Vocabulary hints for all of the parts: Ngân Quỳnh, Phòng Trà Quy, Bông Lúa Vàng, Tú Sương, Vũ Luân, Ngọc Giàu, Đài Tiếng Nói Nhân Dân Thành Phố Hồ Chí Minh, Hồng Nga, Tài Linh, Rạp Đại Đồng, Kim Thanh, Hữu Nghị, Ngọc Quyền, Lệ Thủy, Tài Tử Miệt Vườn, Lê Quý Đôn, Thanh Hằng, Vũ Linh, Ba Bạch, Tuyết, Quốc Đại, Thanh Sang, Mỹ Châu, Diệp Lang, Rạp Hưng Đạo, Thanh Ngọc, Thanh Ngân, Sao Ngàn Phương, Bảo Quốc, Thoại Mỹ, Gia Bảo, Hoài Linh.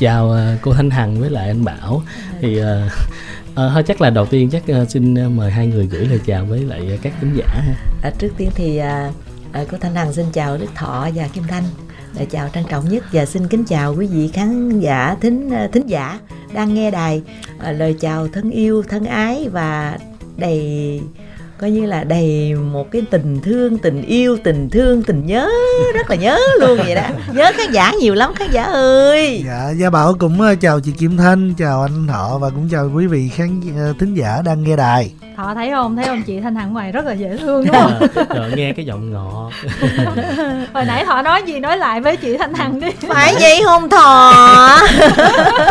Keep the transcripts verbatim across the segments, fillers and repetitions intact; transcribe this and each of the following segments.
chào cô Thanh Hằng với lại anh Bảo. Thì thôi à, chắc là đầu tiên chắc xin mời hai người gửi lời chào với lại các khán giả ha. À, trước tiên thì à, cô Thanh Hằng xin chào Đức Thọ và Kim Thanh, lời chào trân trọng nhất, và xin kính chào quý vị khán giả thính thính giả đang nghe đài, à, lời chào thân yêu thân ái và đầy, coi như là đầy một cái tình thương, tình yêu, tình thương, tình nhớ, rất là nhớ luôn vậy đó. Nhớ khán giả nhiều lắm khán giả ơi. Dạ, Gia Bảo cũng chào chị Kim Thanh, chào anh Thọ và cũng chào quý vị khán thính giả đang nghe đài. Thọ thấy không, thấy không chị Thanh Hằng ngoài rất là dễ thương đúng không? Ờ, rồi, nghe cái giọng ngọt. Hồi nãy Thọ nói gì nói lại với chị Thanh Hằng đi. Phải vậy không Thọ?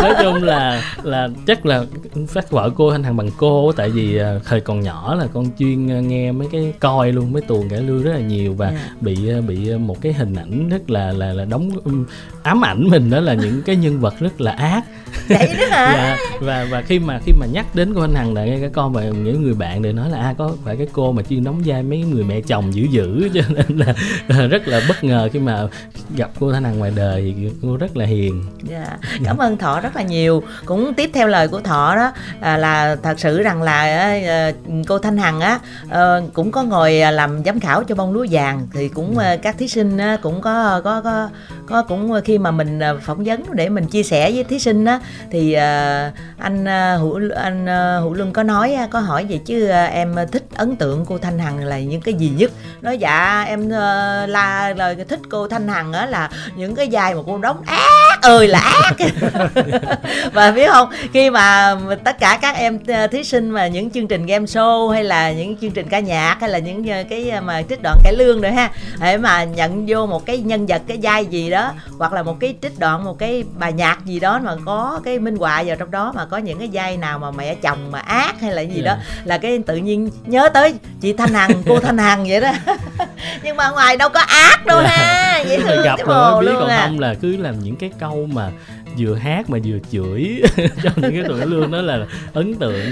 Nói chung là là chắc là phát gọi cô Thanh Hằng bằng cô, tại vì thời còn nhỏ là con chuyên nghe mấy cái coi luôn, mấy tuồng cải lương rất là nhiều, và yeah. bị bị một cái hình ảnh rất là là là đóng ám ảnh mình, đó là những cái nhân vật rất là ác. Vậy đó hả? Và, và và khi mà khi mà nhắc đến cô Thanh Hằng là nghe cái con và những người bạn để nói là à, có phải cái cô mà chuyên đóng vai mấy người mẹ chồng dữ dữ, cho nên là rất là bất ngờ khi mà gặp cô Thanh Hằng ngoài đời, cô rất là hiền. Dạ, cảm ơn Thọ rất là nhiều. Cũng tiếp theo lời của Thọ đó là thật sự rằng là cô Thanh Hằng á cũng có ngồi làm giám khảo cho Bông Lúa Vàng, thì cũng các thí sinh cũng có có có có cũng khi mà mình phỏng vấn để mình chia sẻ với thí sinh á, thì anh Hữu anh Vũ Luân có nói, có hỏi vậy chứ em thích ấn tượng cô Thanh Hằng là những cái gì nhất. Nói dạ em uh, la lời thích cô Thanh Hằng á là những cái vai mà cô đóng ác ơi là ác. Và biết không, khi mà tất cả các em thí sinh mà những chương trình game show hay là những chương trình ca nhạc hay là những cái mà trích đoạn cải lương nữa ha, để mà nhận vô một cái nhân vật, cái vai gì đó, hoặc là một cái trích đoạn, một cái bài nhạc gì đó mà có cái minh họa vào trong đó, mà có những cái vai nào mà mẹ chồng mà ác hay là gì yeah. đó, là cái tự nhiên nhớ tới chị Thanh Hằng, cô Thanh Hằng vậy đó. Nhưng mà ngoài đâu có ác đâu yeah. ha, dễ thương cái bồ luôn. Còn à. Không là cứ làm những cái câu mà vừa hát mà vừa chửi cho những cái tuổi lương, đó là ấn tượng.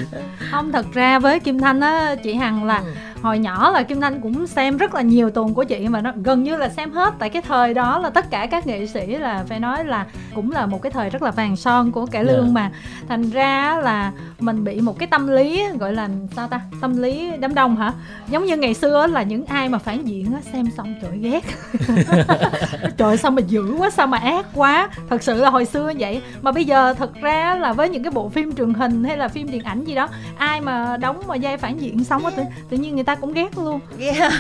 Không, thật ra với Kim Thanh á, chị Hằng là ừ. hồi nhỏ là Kim Thanh cũng xem rất là nhiều tuồng của chị, mà nó gần như là xem hết. Tại cái thời đó là tất cả các nghệ sĩ là phải nói là cũng là một cái thời rất là vàng son của cải lương yeah. mà. Thành ra là mình bị một cái tâm lý gọi là sao ta, tâm lý đám đông hả? Giống như ngày xưa là những ai mà phản diện á, xem xong trời ghét. Trời sao mà dữ quá, sao mà ác quá. Thật sự là hồi xưa vậy. Mà bây giờ thật ra là với những cái bộ phim truyền hình hay là phim điện ảnh gì đó, ai mà đóng mà vai phản diện xong á, tự, tự nhiên người ta cũng ghét luôn. Yeah.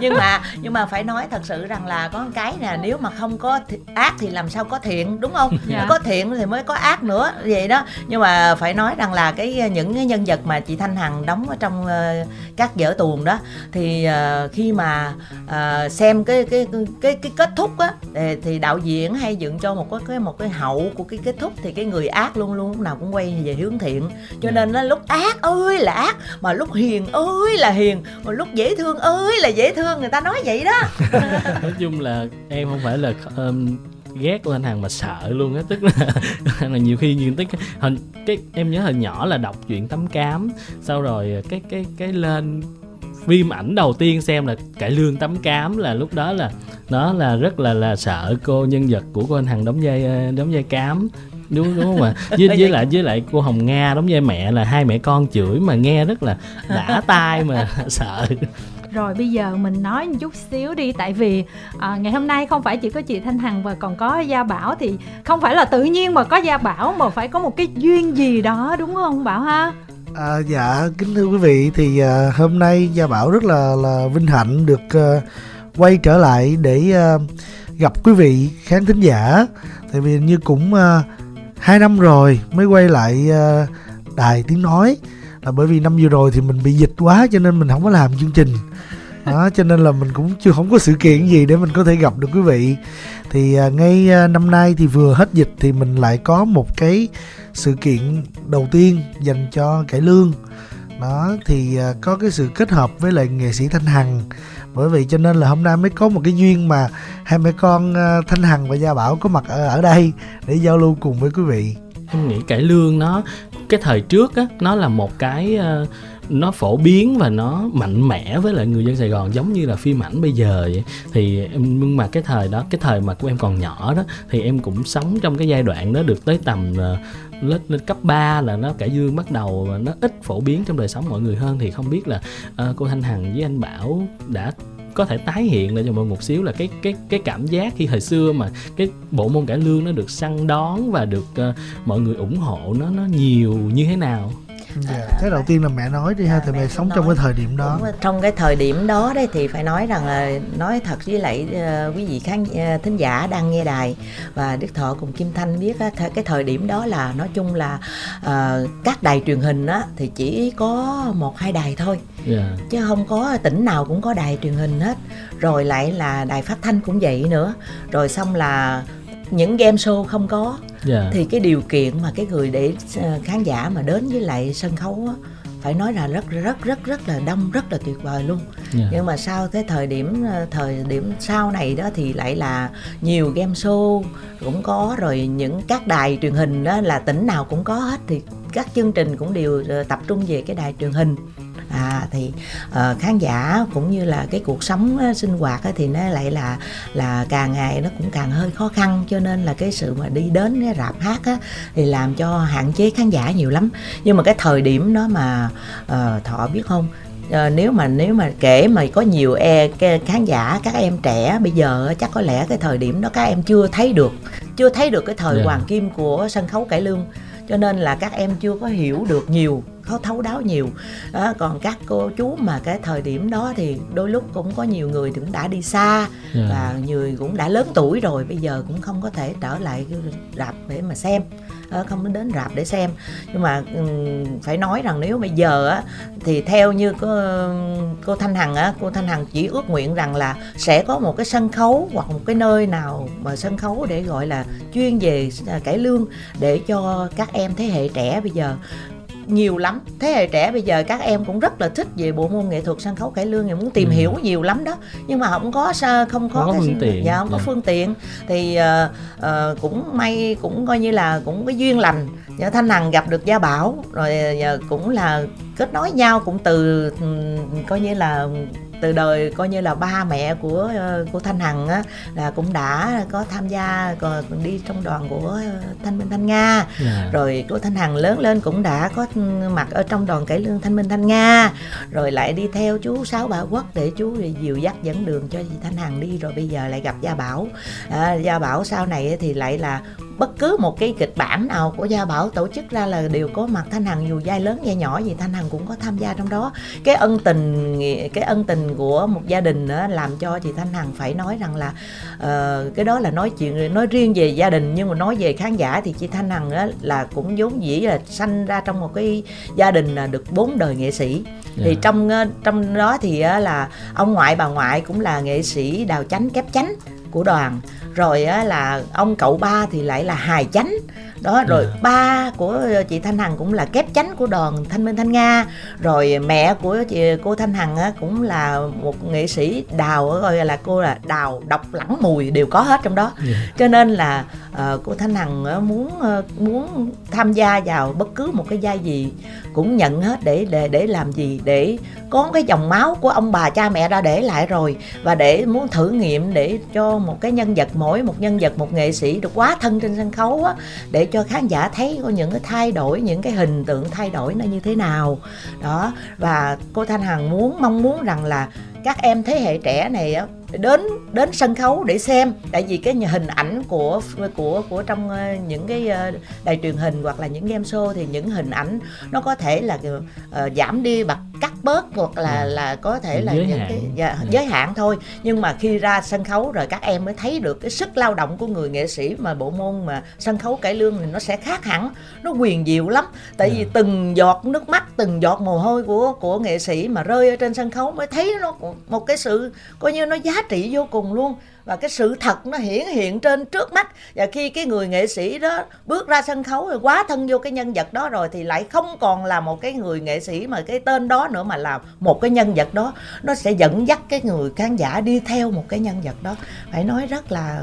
Nhưng mà nhưng mà phải nói thật sự rằng là có một cái nè, nếu mà không có th- ác thì làm sao có thiện, đúng không? Yeah. Có thiện thì mới có ác nữa vậy đó. Nhưng mà phải nói rằng là cái những cái nhân vật mà chị Thanh Hằng đóng ở trong uh, các vở tuồng đó, thì uh, khi mà uh, xem cái cái cái cái, cái kết thúc á, thì, thì đạo diễn hay dựng cho một cái một cái hậu của cái kết thúc, thì cái người ác luôn luôn lúc nào cũng quay về hướng thiện. Cho nên nó lúc ác ơi là ác, mà lúc hiền ơi là hiền, mà lúc dễ thương ơi là dễ thương, người ta nói vậy đó. Nói chung là em không phải là um... ghét của Thanh Hằng mà sợ luôn á, tức là, là nhiều khi như tức hình cái em nhớ hồi nhỏ là đọc truyện Tấm Cám, sau rồi cái cái cái lên phim ảnh đầu tiên xem là cải lương Tấm Cám, là lúc đó là nó là rất là là sợ cô nhân vật của cô Thanh Hằng đóng vai đóng vai Cám, đúng đúng không ạ? Với với lại với lại cô Hồng Nga đóng vai mẹ, là hai mẹ con chửi mà nghe rất là đã tai mà sợ. Rồi bây giờ mình nói một chút xíu đi, tại vì à, ngày hôm nay không phải chỉ có chị Thanh Hằng và còn có Gia Bảo, thì không phải là tự nhiên mà có Gia Bảo, mà phải có một cái duyên gì đó đúng không Bảo ha? À, dạ kính thưa quý vị, thì à, hôm nay Gia Bảo rất là là vinh hạnh được à, quay trở lại để à, gặp quý vị khán thính giả, tại vì như cũng à, hai năm rồi mới quay lại à, Đài Tiếng Nói, là bởi vì năm vừa rồi thì mình bị dịch quá cho nên mình không có làm chương trình đó, cho nên là mình cũng chưa không có sự kiện gì để mình có thể gặp được quý vị. Thì à, ngay à, năm nay thì vừa hết dịch thì mình lại có một cái sự kiện đầu tiên dành cho cải lương đó, thì à, có cái sự kết hợp với lại nghệ sĩ Thanh Hằng, bởi vậy cho nên là hôm nay mới có một cái duyên mà hai mẹ con à, Thanh Hằng và Gia Bảo có mặt ở, ở đây để giao lưu cùng với quý vị. Em nghĩ cải lương nó cái thời trước á, nó là một cái nó phổ biến và nó mạnh mẽ với lại người dân Sài Gòn giống như là phim ảnh bây giờ vậy. Thì em, nhưng mà cái thời đó, cái thời mà của em còn nhỏ đó, thì em cũng sống trong cái giai đoạn đó được tới tầm lên, lên cấp ba là nó cải dương bắt đầu, nó ít phổ biến trong đời sống mọi người hơn. Thì không biết là uh, cô Thanh Hằng với anh Bảo đã có thể tái hiện lại cho mọi một xíu là cái cái cái cảm giác khi hồi xưa mà cái bộ môn cải lương nó được săn đón và được uh, mọi người ủng hộ nó nó nhiều như thế nào. Yeah. Cái đầu tiên là mẹ nói đi ha, à, thì mẹ, mẹ sống nói, trong cái thời điểm đó. Đúng, trong cái thời điểm đó đấy thì phải nói rằng là nói thật với lại uh, quý vị khán uh, thính giả đang nghe đài và Đức Thọ cùng Kim Thanh biết á, th- cái thời điểm đó là nói chung là uh, các đài truyền hình á thì chỉ có một hai đài thôi. Yeah. Chứ không có tỉnh nào cũng có đài truyền hình hết. Rồi lại là đài phát thanh cũng vậy nữa. Rồi xong là những game show không có. Yeah. Thì cái điều kiện mà cái người để khán giả mà đến với lại sân khấu á, phải nói là rất rất rất rất là đông, rất là tuyệt vời luôn. Yeah. Nhưng mà sau cái thời điểm thời điểm sau này đó thì lại là nhiều game show cũng có, rồi những các đài truyền hình đó là tỉnh nào cũng có hết, thì các chương trình cũng đều tập trung về cái đài truyền hình. À, thì uh, khán giả cũng như là cái cuộc sống uh, sinh hoạt uh, thì nó lại là là càng ngày nó cũng càng hơi khó khăn, cho nên là cái sự mà đi đến cái rạp hát uh, thì làm cho hạn chế khán giả nhiều lắm. Nhưng mà cái thời điểm đó mà uh, Thọ biết không, uh, nếu mà nếu mà kể mà có nhiều e, cái khán giả các em trẻ bây giờ uh, chắc có lẽ cái thời điểm đó các em chưa thấy được chưa thấy được cái thời yeah. hoàng kim của sân khấu cải lương, cho nên là các em chưa có hiểu được nhiều, khó thấu đáo nhiều đó. Còn các cô chú mà cái thời điểm đó thì đôi lúc cũng có nhiều người thì cũng đã đi xa, yeah. và nhiều cũng đã lớn tuổi rồi, bây giờ cũng không có thể trở lại rạp để mà xem, không có đến rạp để xem. Nhưng mà phải nói rằng nếu bây giờ á, thì theo như cô, cô Thanh Hằng á, cô Thanh Hằng chỉ ước nguyện rằng là sẽ có một cái sân khấu hoặc một cái nơi nào mà sân khấu để gọi là chuyên về cải lương để cho các em thế hệ trẻ bây giờ nhiều lắm. Thế hệ trẻ bây giờ các em cũng rất là thích về bộ môn nghệ thuật sân khấu cải lương, muốn tìm ừ. hiểu nhiều lắm đó, nhưng mà không có không có, có cái, phương tiện, dạ, không dạ. có phương tiện. Thì uh, uh, cũng may, cũng coi như là cũng có duyên lành, dạ, Thanh Hằng gặp được Gia Bảo rồi, dạ, cũng là kết nối nhau cũng từ um, coi như là từ đời, coi như là ba mẹ của của Thanh Hằng á, là cũng đã có tham gia, còn đi trong đoàn của Thanh Minh Thanh Nga, yeah. rồi cô Thanh Hằng lớn lên cũng đã có mặt ở trong đoàn cải lương Thanh Minh Thanh Nga, rồi lại đi theo chú Sáu Bảo Quốc để chú dìu dắt dẫn đường cho dì Thanh Hằng đi, rồi bây giờ lại gặp Gia Bảo. À, Gia Bảo sau này thì lại là bất cứ một cái kịch bản nào của Gia Bảo tổ chức ra là đều có mặt Thanh Hằng, dù vai lớn vai nhỏ gì Thanh Hằng cũng có tham gia trong đó. Cái ân tình cái ân tình của một gia đình đó làm cho chị Thanh Hằng phải nói rằng là uh, cái đó là nói chuyện nói riêng về gia đình, nhưng mà nói về khán giả thì chị Thanh Hằng đó là cũng vốn dĩ là sanh ra trong một cái gia đình là được bốn đời nghệ sĩ. Yeah. Thì trong trong đó thì là ông ngoại bà ngoại cũng là nghệ sĩ đào chánh kép chánh của đoàn, rồi là ông cậu ba thì lại là hài chánh đó, rồi yeah. ba của chị Thanh Hằng cũng là kép chánh của đoàn Thanh Minh Thanh Nga, rồi mẹ của chị cô Thanh Hằng cũng là một nghệ sĩ đào, gọi là cô là đào độc lẳng mùi đều có hết trong đó, yeah. cho nên là uh, cô Thanh Hằng muốn uh, muốn tham gia vào bất cứ một cái vai gì cũng nhận hết, để để để làm gì để có cái dòng máu của ông bà cha mẹ ra để lại rồi, và để muốn thử nghiệm để cho một cái nhân vật, mỗi một nhân vật một nghệ sĩ được quá thân trên sân khấu á, để cho khán giả thấy có những cái thay đổi, những cái hình tượng thay đổi nó như thế nào đó. Và cô Thanh Hằng muốn mong muốn rằng là các em thế hệ trẻ này á, đến đến sân khấu để xem, tại vì cái hình ảnh của của của trong những cái đài truyền hình hoặc là những game show thì những hình ảnh nó có thể là uh, giảm đi bằng cắt bớt, hoặc là là có thể là giới những hạn. cái dạ, giới hạn thôi. Nhưng mà khi ra sân khấu rồi các em mới thấy được cái sức lao động của người nghệ sĩ, mà bộ môn mà sân khấu cải lương thì nó sẽ khác hẳn, nó huyền diệu lắm, tại vì từng giọt nước mắt, từng giọt mồ hôi của của nghệ sĩ mà rơi ở trên sân khấu mới thấy nó một cái sự coi như nó giá trị vô cùng luôn, và cái sự thật nó hiển hiện trên trước mắt. Và khi cái người nghệ sĩ đó bước ra sân khấu rồi quá thân vô cái nhân vật đó rồi thì lại không còn là một cái người nghệ sĩ mà cái tên đó nữa, mà là một cái nhân vật đó, nó sẽ dẫn dắt cái người khán giả đi theo một cái nhân vật đó. Phải nói rất là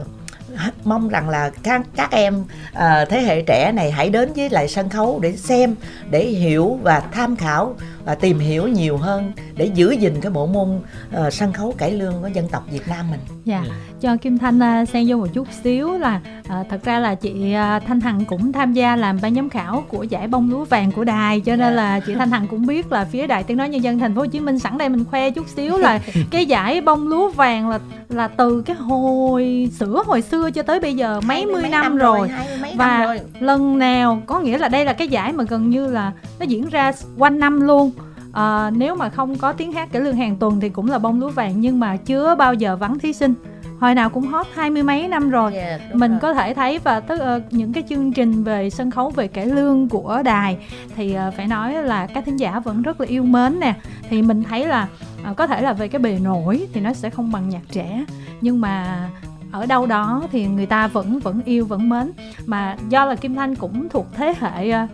mong rằng là các, các em à, thế hệ trẻ này hãy đến với lại sân khấu để xem, để hiểu và tham khảo, à, tìm hiểu nhiều hơn để giữ gìn cái bộ môn à, sân khấu cải lương của dân tộc Việt Nam mình. Dạ, yeah. yeah. Cho Kim Thanh à, xen vô một chút xíu là à, thật ra là chị à, Thanh Hằng cũng tham gia làm ban giám khảo của giải Bông Lúa Vàng của đài, cho nên là chị Thanh Hằng cũng biết là phía Đài Tiếng Nói Nhân Dân Thành phố Hồ Chí Minh. Sẵn đây mình khoe chút xíu là cái giải Bông Lúa Vàng là là từ cái hồi sửa hồi xưa cho tới bây giờ mấy mươi năm, năm rồi, rồi và năm rồi. Lần nào có nghĩa là đây là cái giải mà gần như là nó diễn ra quanh năm luôn. À, nếu mà không có tiếng hát cải lương hàng tuần thì cũng là Bông Lúa Vàng, nhưng mà chưa bao giờ vắng thí sinh, hồi nào cũng hot hai mươi mấy năm rồi. Yeah, mình rồi. Có thể thấy và tức, uh, những cái chương trình về sân khấu về cải lương của đài thì uh, phải nói là các thính giả vẫn rất là yêu mến nè. Thì mình thấy là uh, có thể là về cái bề nổi thì nó sẽ không bằng nhạc trẻ, nhưng mà ở đâu đó thì người ta vẫn vẫn yêu vẫn mến. Mà do là Kim Thanh cũng thuộc thế hệ uh,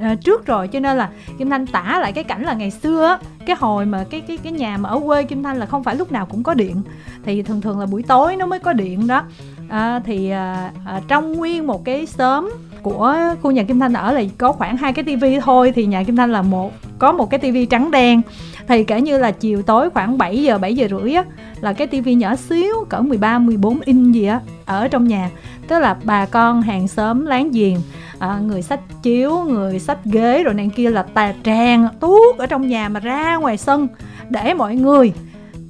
À, trước rồi, cho nên là Kim Thanh tả lại cái cảnh là ngày xưa cái hồi mà cái cái cái nhà mà ở quê Kim Thanh là không phải lúc nào cũng có điện, thì thường thường là buổi tối nó mới có điện đó. À, thì à, à, trong nguyên một cái xóm của khu nhà Kim Thanh ở là có khoảng hai cái tivi thôi, thì nhà Kim Thanh là một có một cái tivi trắng đen. Thì kể như là chiều tối khoảng bảy giờ, bảy giờ rưỡi á, là cái tivi nhỏ xíu cỡ mười ba, mười bốn inch gì á ở trong nhà. Tức là bà con hàng xóm láng giềng, à, người xách chiếu, người xách ghế rồi này kia là tà tràng tuốt ở trong nhà mà ra ngoài sân để mọi người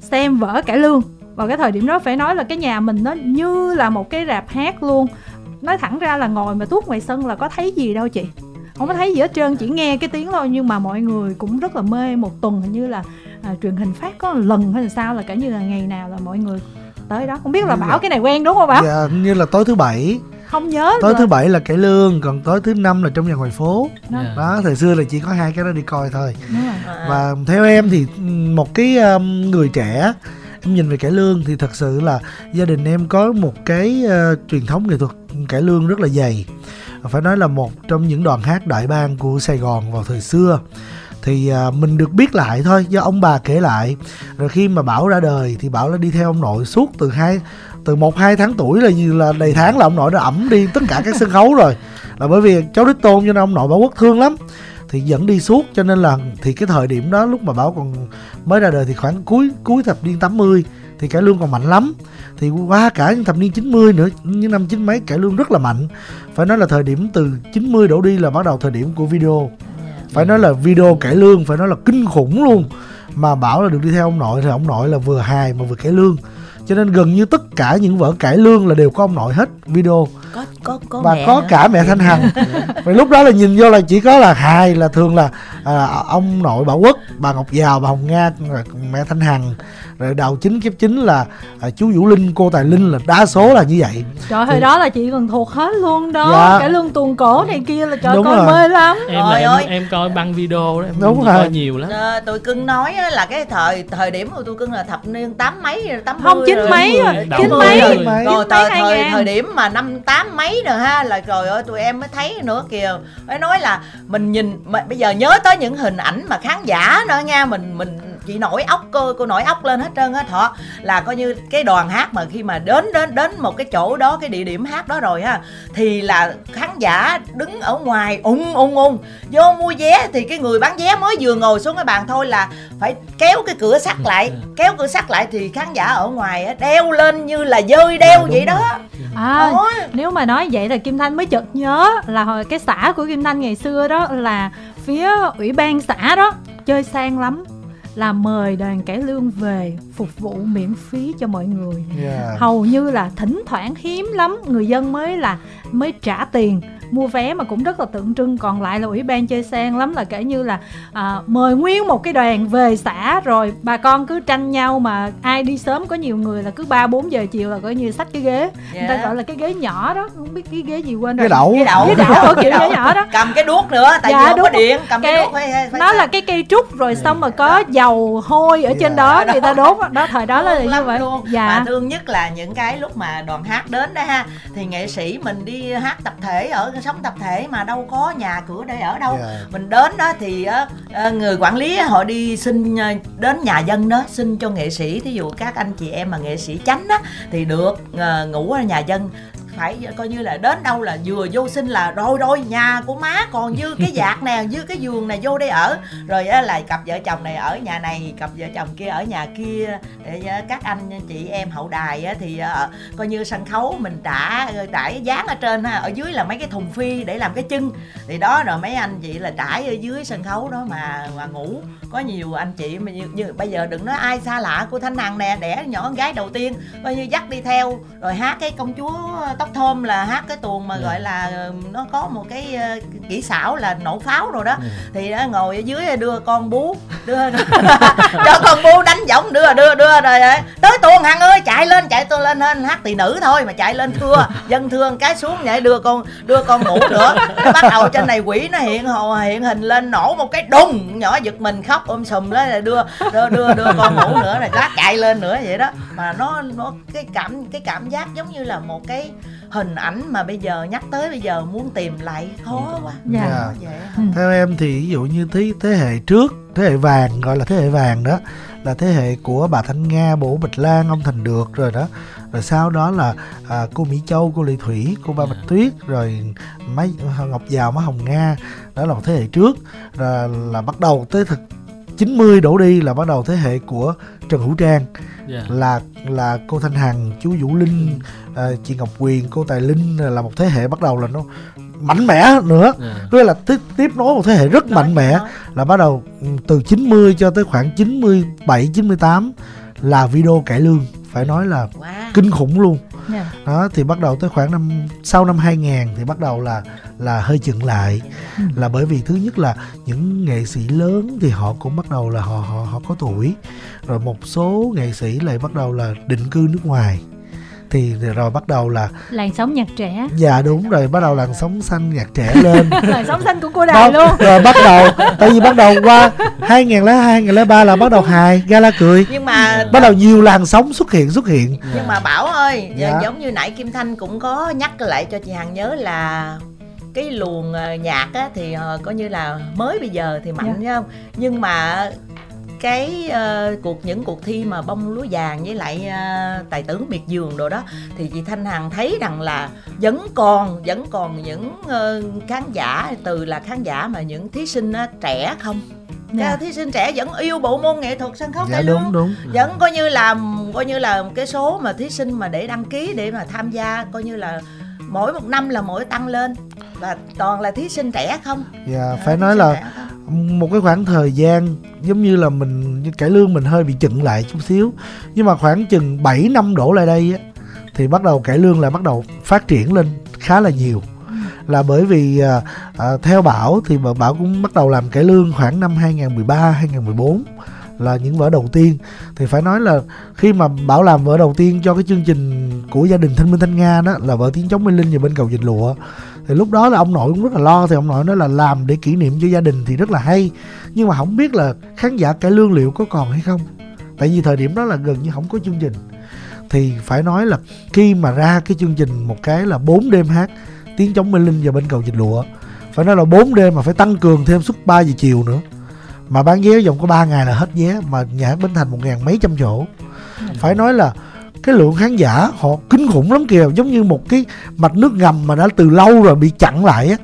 xem vở cải lương. Vào cái thời điểm đó phải nói là cái nhà mình nó như là một cái rạp hát luôn. Nói thẳng ra là ngồi mà tuốt ngoài sân là có thấy gì đâu chị, không có thấy gì hết trơn, chỉ nghe cái tiếng thôi. Nhưng mà mọi người cũng rất là mê. Một tuần hình như là à, truyền hình phát có lần hay là sao, là cả như là ngày nào là mọi người tới đó. Không biết là như Bảo là... cái này quen đúng không Bảo? Dạ, như là tối thứ bảy không nhớ tối rồi. Thứ bảy là cải lương, còn tối thứ năm là trong nhà ngoài phố đó. Đó, thời xưa là chỉ có hai cái đó đi coi thôi. Và theo em thì một cái um, người trẻ em nhìn về cải lương thì thật sự là gia đình em có một cái uh, truyền thống nghệ thuật cải lương rất là dày. Phải nói là một trong những đoàn hát đại bang của Sài Gòn vào thời xưa. Thì uh, mình được biết lại thôi, do ông bà kể lại. Rồi khi mà Bảo ra đời thì Bảo đã đi theo ông nội suốt từ hai từ một hai tháng tuổi là là đầy tháng là ông nội đã ẵm đi tất cả các sân khấu rồi. Là bởi vì cháu đích tôn cho nên ông nội Bảo Quốc thương lắm thì dẫn đi suốt, cho nên là thì cái thời điểm đó lúc mà Bảo còn mới ra đời thì khoảng cuối cuối thập niên tám mươi thì cải lương còn mạnh lắm. Thì qua cả những thập niên chín mươi nữa, những năm chín mấy cải lương rất là mạnh. Phải nói là thời điểm từ chín mươi đổ đi là bắt đầu thời điểm của video. Phải nói là video cải lương phải nói là kinh khủng luôn. Mà Bảo là được đi theo ông nội thì ông nội là vừa hài mà vừa cải lương. Cho nên gần như tất cả những vở cải lương là đều có ông nội hết video. Có, có, có và mẹ có nữa. Cả mẹ Thanh Hằng. Vậy lúc đó là nhìn vô là chỉ có là hài là thường là à, ông nội Bảo Quốc, bà Ngọc Giàu, bà Hồng Nga, mẹ Thanh Hằng. Rồi đầu chính kiếp chính là à, chú Vũ Linh, cô Tài Linh, là đa số là như vậy. Trời ơi, thì... đó là chị còn thuộc hết luôn đó. Dạ. Cải lương tuồng cổ này kia là trời coi mê lắm. Em là em, ơi. Em coi băng video đó, em đúng coi nhiều lắm. À, tụi cưng nói là cái thời thời điểm của tụi cưng là thập niên tám mấy tám mươi. Không, chín mấy rồi, chín mấy rồi. Thời thời thời điểm mà năm tám mấy rồi ha, là trời ơi tụi em mới thấy nữa kìa. Mới nói là mình nhìn mà, bây giờ nhớ tới những hình ảnh mà khán giả nữa nha, mình mình chị nổi ốc cô cô nổi ốc lên hết trơn á Thọ. Là coi như cái đoàn hát mà khi mà đến đến đến một cái chỗ đó, cái địa điểm hát đó rồi ha, thì là khán giả đứng ở ngoài ung ung ung vô mua vé, thì cái người bán vé mới vừa ngồi xuống cái bàn thôi là phải kéo cái cửa sắt lại, kéo cửa sắt lại thì khán giả ở ngoài á đeo lên như là dơi đeo à, vậy đó. À, nếu mà nói vậy là Kim Thanh mới chợt nhớ là hồi cái xã của Kim Thanh ngày xưa đó là phía ủy ban xã đó chơi sang lắm, là mời đoàn cải lương về phục vụ miễn phí cho mọi người. Yeah. Hầu như là thỉnh thoảng hiếm lắm người dân mới là mới trả tiền mua vé mà cũng rất là tượng trưng, còn lại là ủy ban chơi sang lắm, là kể như là à, mời nguyên một cái đoàn về xã rồi bà con cứ tranh nhau mà ai đi sớm, có nhiều người là cứ ba bốn giờ chiều là coi như xách cái ghế. Yeah. Người ta gọi là cái ghế nhỏ đó, không biết cái ghế gì quên rồi, cái đẩu cái đẩu, cái đẩu, cái đẩu kiểu ghế nhỏ đó, cầm cái đuốc nữa tại dạ, vì không có điện, cầm cái, cái đuốc phải, phải nó phải... là cái cây trúc rồi xong mà có đó. Dầu hôi ở yeah. trên đó, đó người ta đốt đó, thời đó là như vậy luôn. Dạ. Mà thương nhất là những cái lúc mà đoàn hát đến đó ha, thì nghệ sĩ mình đi hát tập thể ở sống tập thể mà đâu có nhà cửa để ở đâu. Yeah. Mình đến đó thì uh, người quản lý họ đi xin uh, đến nhà dân đó, xin cho nghệ sĩ, thí dụ các anh chị em mà nghệ sĩ chánh đó thì được uh, ngủ ở nhà dân. phải coi như là đến đâu là vừa vô sinh là rồi rồi nhà của má còn dư cái vạc nè, dư cái giường này vô đây ở, rồi là cặp vợ chồng này ở nhà này, cặp vợ chồng kia ở nhà kia, các anh chị em hậu đài thì coi như sân khấu mình trả trải dán ở trên, ở dưới là mấy cái thùng phi để làm cái chân thì đó, rồi mấy anh chị là trải ở dưới sân khấu đó mà mà ngủ. Có nhiều anh chị mà như, như bây giờ đừng nói ai xa lạ, cô Thanh Hằng nè đẻ nhỏ con gái đầu tiên coi như dắt đi theo rồi hát cái công chúa tóc thơm, là hát cái tuồng mà gọi là nó có một cái kỹ xảo là nổ pháo rồi đó, thì đó, ngồi ở dưới đưa con bú đưa cho con bú đánh võng đưa đưa đưa rồi tới tuồng Hằng ơi chạy lên chạy tôi lên lên hát tỳ nữ thôi mà chạy lên thưa dân thương cái xuống vậy đưa con đưa con ngủ nữa. Nó bắt đầu trên này quỷ nó hiện hồ hiện hình lên nổ một cái đùng, nhỏ giật mình khóc ôm sùm đó là đưa đưa đưa đưa con ngủ nữa rồi lát chạy lên nữa vậy đó. Mà nó nó cái cảm cái cảm giác giống như là một cái hình ảnh mà bây giờ nhắc tới bây giờ muốn tìm lại khó quá. Dạ. Dạ. Vậy không? Theo em thì ví dụ như thế, thế hệ trước, thế hệ vàng gọi là thế hệ vàng đó là thế hệ của bà Thanh Nga, bộ Bạch Lan, ông Thành Được rồi đó, rồi sau đó là à, cô Mỹ Châu, cô Lệ Thủy, cô Ba Bạch Tuyết, rồi mấy Ngọc Giàu, má Hồng Nga, đó là một thế hệ trước. Rồi là bắt đầu tới thực chín mươi đổ đi là bắt đầu thế hệ của Trần Hữu Trang, yeah. là là cô Thanh Hằng, chú Vũ Linh, à, chị Ngọc Quyền, cô Tài Linh, là một thế hệ bắt đầu là nó mạnh mẽ nữa, tức yeah. là tiếp, tiếp nối một thế hệ rất nói mạnh mẽ nói. Là bắt đầu từ chín mươi cho tới khoảng chín mươi bảy, chín mươi tám là video cải lương, phải nói là wow. kinh khủng luôn. Yeah. Đó thì bắt đầu tới khoảng năm sau năm hai nghìn thì bắt đầu là là hơi chững lại, là bởi vì thứ nhất là những nghệ sĩ lớn thì họ cũng bắt đầu là họ họ họ có tuổi rồi, một số nghệ sĩ lại bắt đầu là định cư nước ngoài. Thì rồi bắt đầu là làn sóng nhạc trẻ. Dạ đúng rồi, bắt đầu làn sóng xanh nhạc trẻ lên. Làn sóng xanh của cô Đài đó, luôn. Rồi bắt đầu, tại vì bắt đầu qua hai nghìn lẻ hai, hai nghìn lẻ ba là bắt đầu hài, gala cười. Nhưng mà bắt đầu nhiều làn sóng xuất hiện xuất hiện. Nhưng mà Bảo ơi, dạ. giống như nãy Kim Thanh cũng có nhắc lại cho chị Hằng nhớ là cái luồng nhạc á, thì coi như là mới bây giờ thì mạnh dạ. không? Nhưng mà cái uh, cuộc những cuộc thi mà Bông Lúa Vàng với lại uh, Tài Tử Miệt Vườn đồ đó thì chị Thanh Hằng thấy rằng là vẫn còn vẫn còn những uh, khán giả, từ là khán giả mà những thí sinh uh, trẻ không? Các thí sinh trẻ vẫn yêu bộ môn nghệ thuật sân khấu cải lương, dạ, đúng, đúng. Vẫn coi như là coi như là cái số mà thí sinh mà để đăng ký để mà tham gia coi như là mỗi một năm là mỗi tăng lên và toàn là thí sinh trẻ không? Dạ, yeah, phải nói là một cái khoảng thời gian giống như là mình cải lương mình hơi bị chững lại chút xíu, nhưng mà khoảng chừng bảy năm đổ lại đây á, thì bắt đầu cải lương là bắt đầu phát triển lên khá là nhiều, là bởi vì à, à, theo Bảo thì Bảo cũng bắt đầu làm cải lương khoảng năm hai nghìn mười ba, hai nghìn mười bốn là những vở đầu tiên. Thì phải nói là khi mà Bảo làm vở đầu tiên cho cái chương trình của gia đình Thanh Minh Thanh Nga đó là vở Tiếng Trống Mê Linh và Bên Cầu Dịch Lụa, thì lúc đó là ông nội cũng rất là lo, thì ông nội nói là làm để kỷ niệm cho gia đình thì rất là hay, nhưng mà không biết là khán giả cải lương liệu có còn hay không, tại vì thời điểm đó là gần như không có chương trình. Thì phải nói là khi mà ra cái chương trình một cái là bốn đêm hát Tiếng Trống Mê Linh và Bên Cầu Dịch Lụa, phải nói là bốn đêm mà phải tăng cường thêm suốt ba giờ chiều nữa, mà bán vé vòng có ba ngày là hết vé, mà nhà hát Bến Thành một ngàn mấy trăm chỗ, phải nói là cái lượng khán giả họ kinh khủng lắm kìa, giống như một cái mạch nước ngầm mà đã từ lâu rồi bị chặn lại á,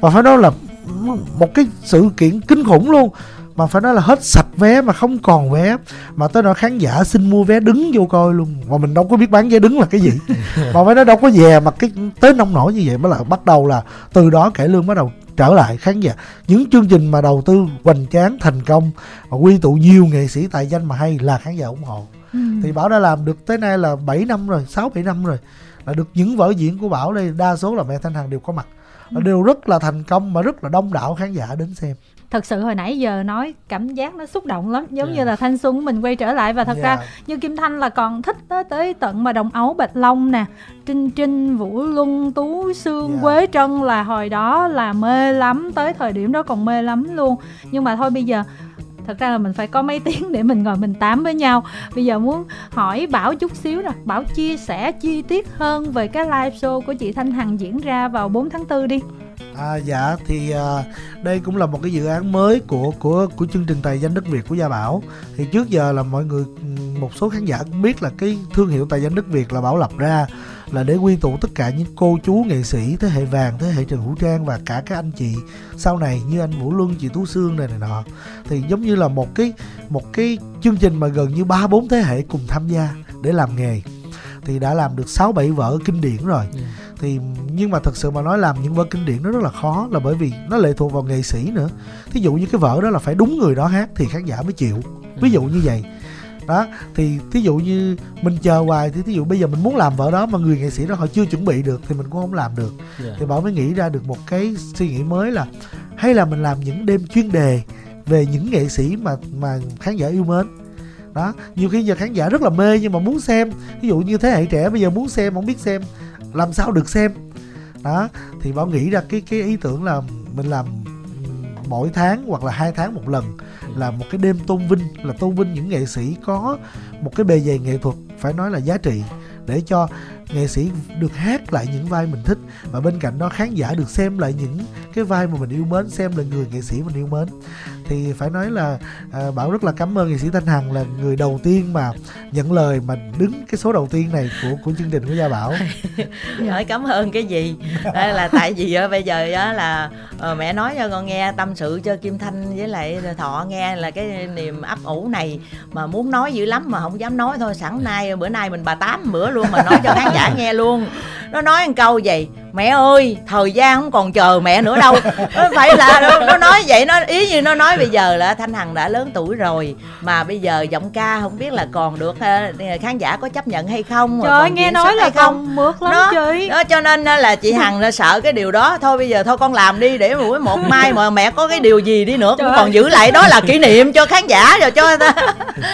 và phải nói là một cái sự kiện kinh khủng luôn, mà phải nói là hết sạch vé mà không còn vé, mà tới nỗi khán giả xin mua vé đứng vô coi luôn, mà mình đâu có biết bán vé đứng là cái gì, mà phải nói đâu có về mà cái tới nông nổi như vậy. Mới là bắt đầu là từ đó cải lương bắt đầu trở lại khán giả, những chương trình mà đầu tư hoành tráng thành công mà quy tụ nhiều nghệ sĩ tài danh mà hay là khán giả ủng hộ. Ừ. Thì Bảo đã làm được tới nay là bảy năm rồi, sáu bảy năm rồi, là được những vở diễn của Bảo đây đa số là mẹ Thanh Hằng đều có mặt, ừ. đều rất là thành công mà rất là đông đảo khán giả đến xem. Thật sự hồi nãy giờ nói cảm giác nó xúc động lắm, giống yeah. như là thanh xuân của mình quay trở lại. Và thật yeah. ra như Kim Thanh là còn thích tới, tới tận mà Đồng Ấu, Bạch Long nè, Trinh Trinh, Vũ Luân, Tú Sương, yeah. Quế Trân là hồi đó là mê lắm, tới thời điểm đó còn mê lắm luôn. Nhưng mà thôi bây giờ thật ra là mình phải có mấy tiếng để mình ngồi mình tám với nhau. Bây giờ muốn hỏi Bảo chút xíu nè, Bảo chia sẻ chi tiết hơn về cái live show của chị Thanh Hằng diễn ra vào bốn tháng tư đi. À, dạ thì à, đây cũng là một cái dự án mới của của của chương trình tài danh đất Việt của Gia Bảo. Thì trước giờ là mọi người, một số khán giả cũng biết là cái thương hiệu tài danh đất Việt là Bảo lập ra, là để quy tụ tất cả những cô chú nghệ sĩ thế hệ vàng, thế hệ Trần Hữu Trang và cả các anh chị sau này như anh Vũ Luân, chị Tú Sương này này nọ, thì giống như là một cái một cái chương trình mà gần như ba bốn thế hệ cùng tham gia để làm nghề, thì đã làm được sáu bảy vở kinh điển rồi. Ừ. Thì nhưng mà thật sự mà nói, làm những vở kinh điển nó rất là khó, là bởi vì nó lệ thuộc vào nghệ sĩ nữa. Thí dụ như cái vở đó là phải đúng người đó hát thì khán giả mới chịu, ví dụ như vậy đó. Thì thí dụ như mình chờ hoài, thì thí dụ bây giờ mình muốn làm vợ đó mà người nghệ sĩ đó họ chưa chuẩn bị được thì mình cũng không làm được. Yeah. Thì Bảo mới nghĩ ra được một cái suy nghĩ mới là hay là mình làm những đêm chuyên đề về những nghệ sĩ mà mà khán giả yêu mến đó. Nhiều khi giờ khán giả rất là mê nhưng mà muốn xem, ví dụ như thế hệ trẻ bây giờ muốn xem không biết xem làm sao được xem đó, thì Bảo nghĩ ra cái cái ý tưởng là mình làm mỗi tháng hoặc là hai tháng một lần là một cái đêm tôn vinh, là tôn vinh những nghệ sĩ có một cái bề dày nghệ thuật phải nói là giá trị, để cho nghệ sĩ được hát lại những vai mình thích, và bên cạnh đó khán giả được xem lại những cái vai mà mình yêu mến, xem lại người nghệ sĩ mình yêu mến. Thì phải nói là à, Bảo rất là cảm ơn nghệ sĩ Thanh Hằng là người đầu tiên mà nhận lời mà đứng cái số đầu tiên này của của chương trình của Gia Bảo. Hỏi cảm ơn cái gì? Đây là tại vì đó, bây giờ đó là uh, mẹ nói cho con nghe, tâm sự cho Kim Thanh với lại Thọ nghe là cái niềm ấp ủ này mà muốn nói dữ lắm mà không dám nói thôi. Sẵn nay bữa nay mình bà tám bữa luôn mà nói cho khán giả nghe luôn. Nó nói một câu vậy: mẹ ơi, thời gian không còn chờ mẹ nữa đâu. Nó phải là nó nói vậy, nó ý như nó nói bây giờ là Thanh Hằng đã lớn tuổi rồi mà bây giờ giọng ca không biết là còn được khán giả có chấp nhận hay không. Trời ơi, nghe nói là không mượt lắm đó, chị đó, cho nên là chị Hằng đã sợ cái điều đó. Thôi bây giờ thôi con làm đi, để mỗi một mai mà mẹ có cái điều gì đi nữa cũng còn giữ lại, đó là kỷ niệm cho khán giả rồi cho ta,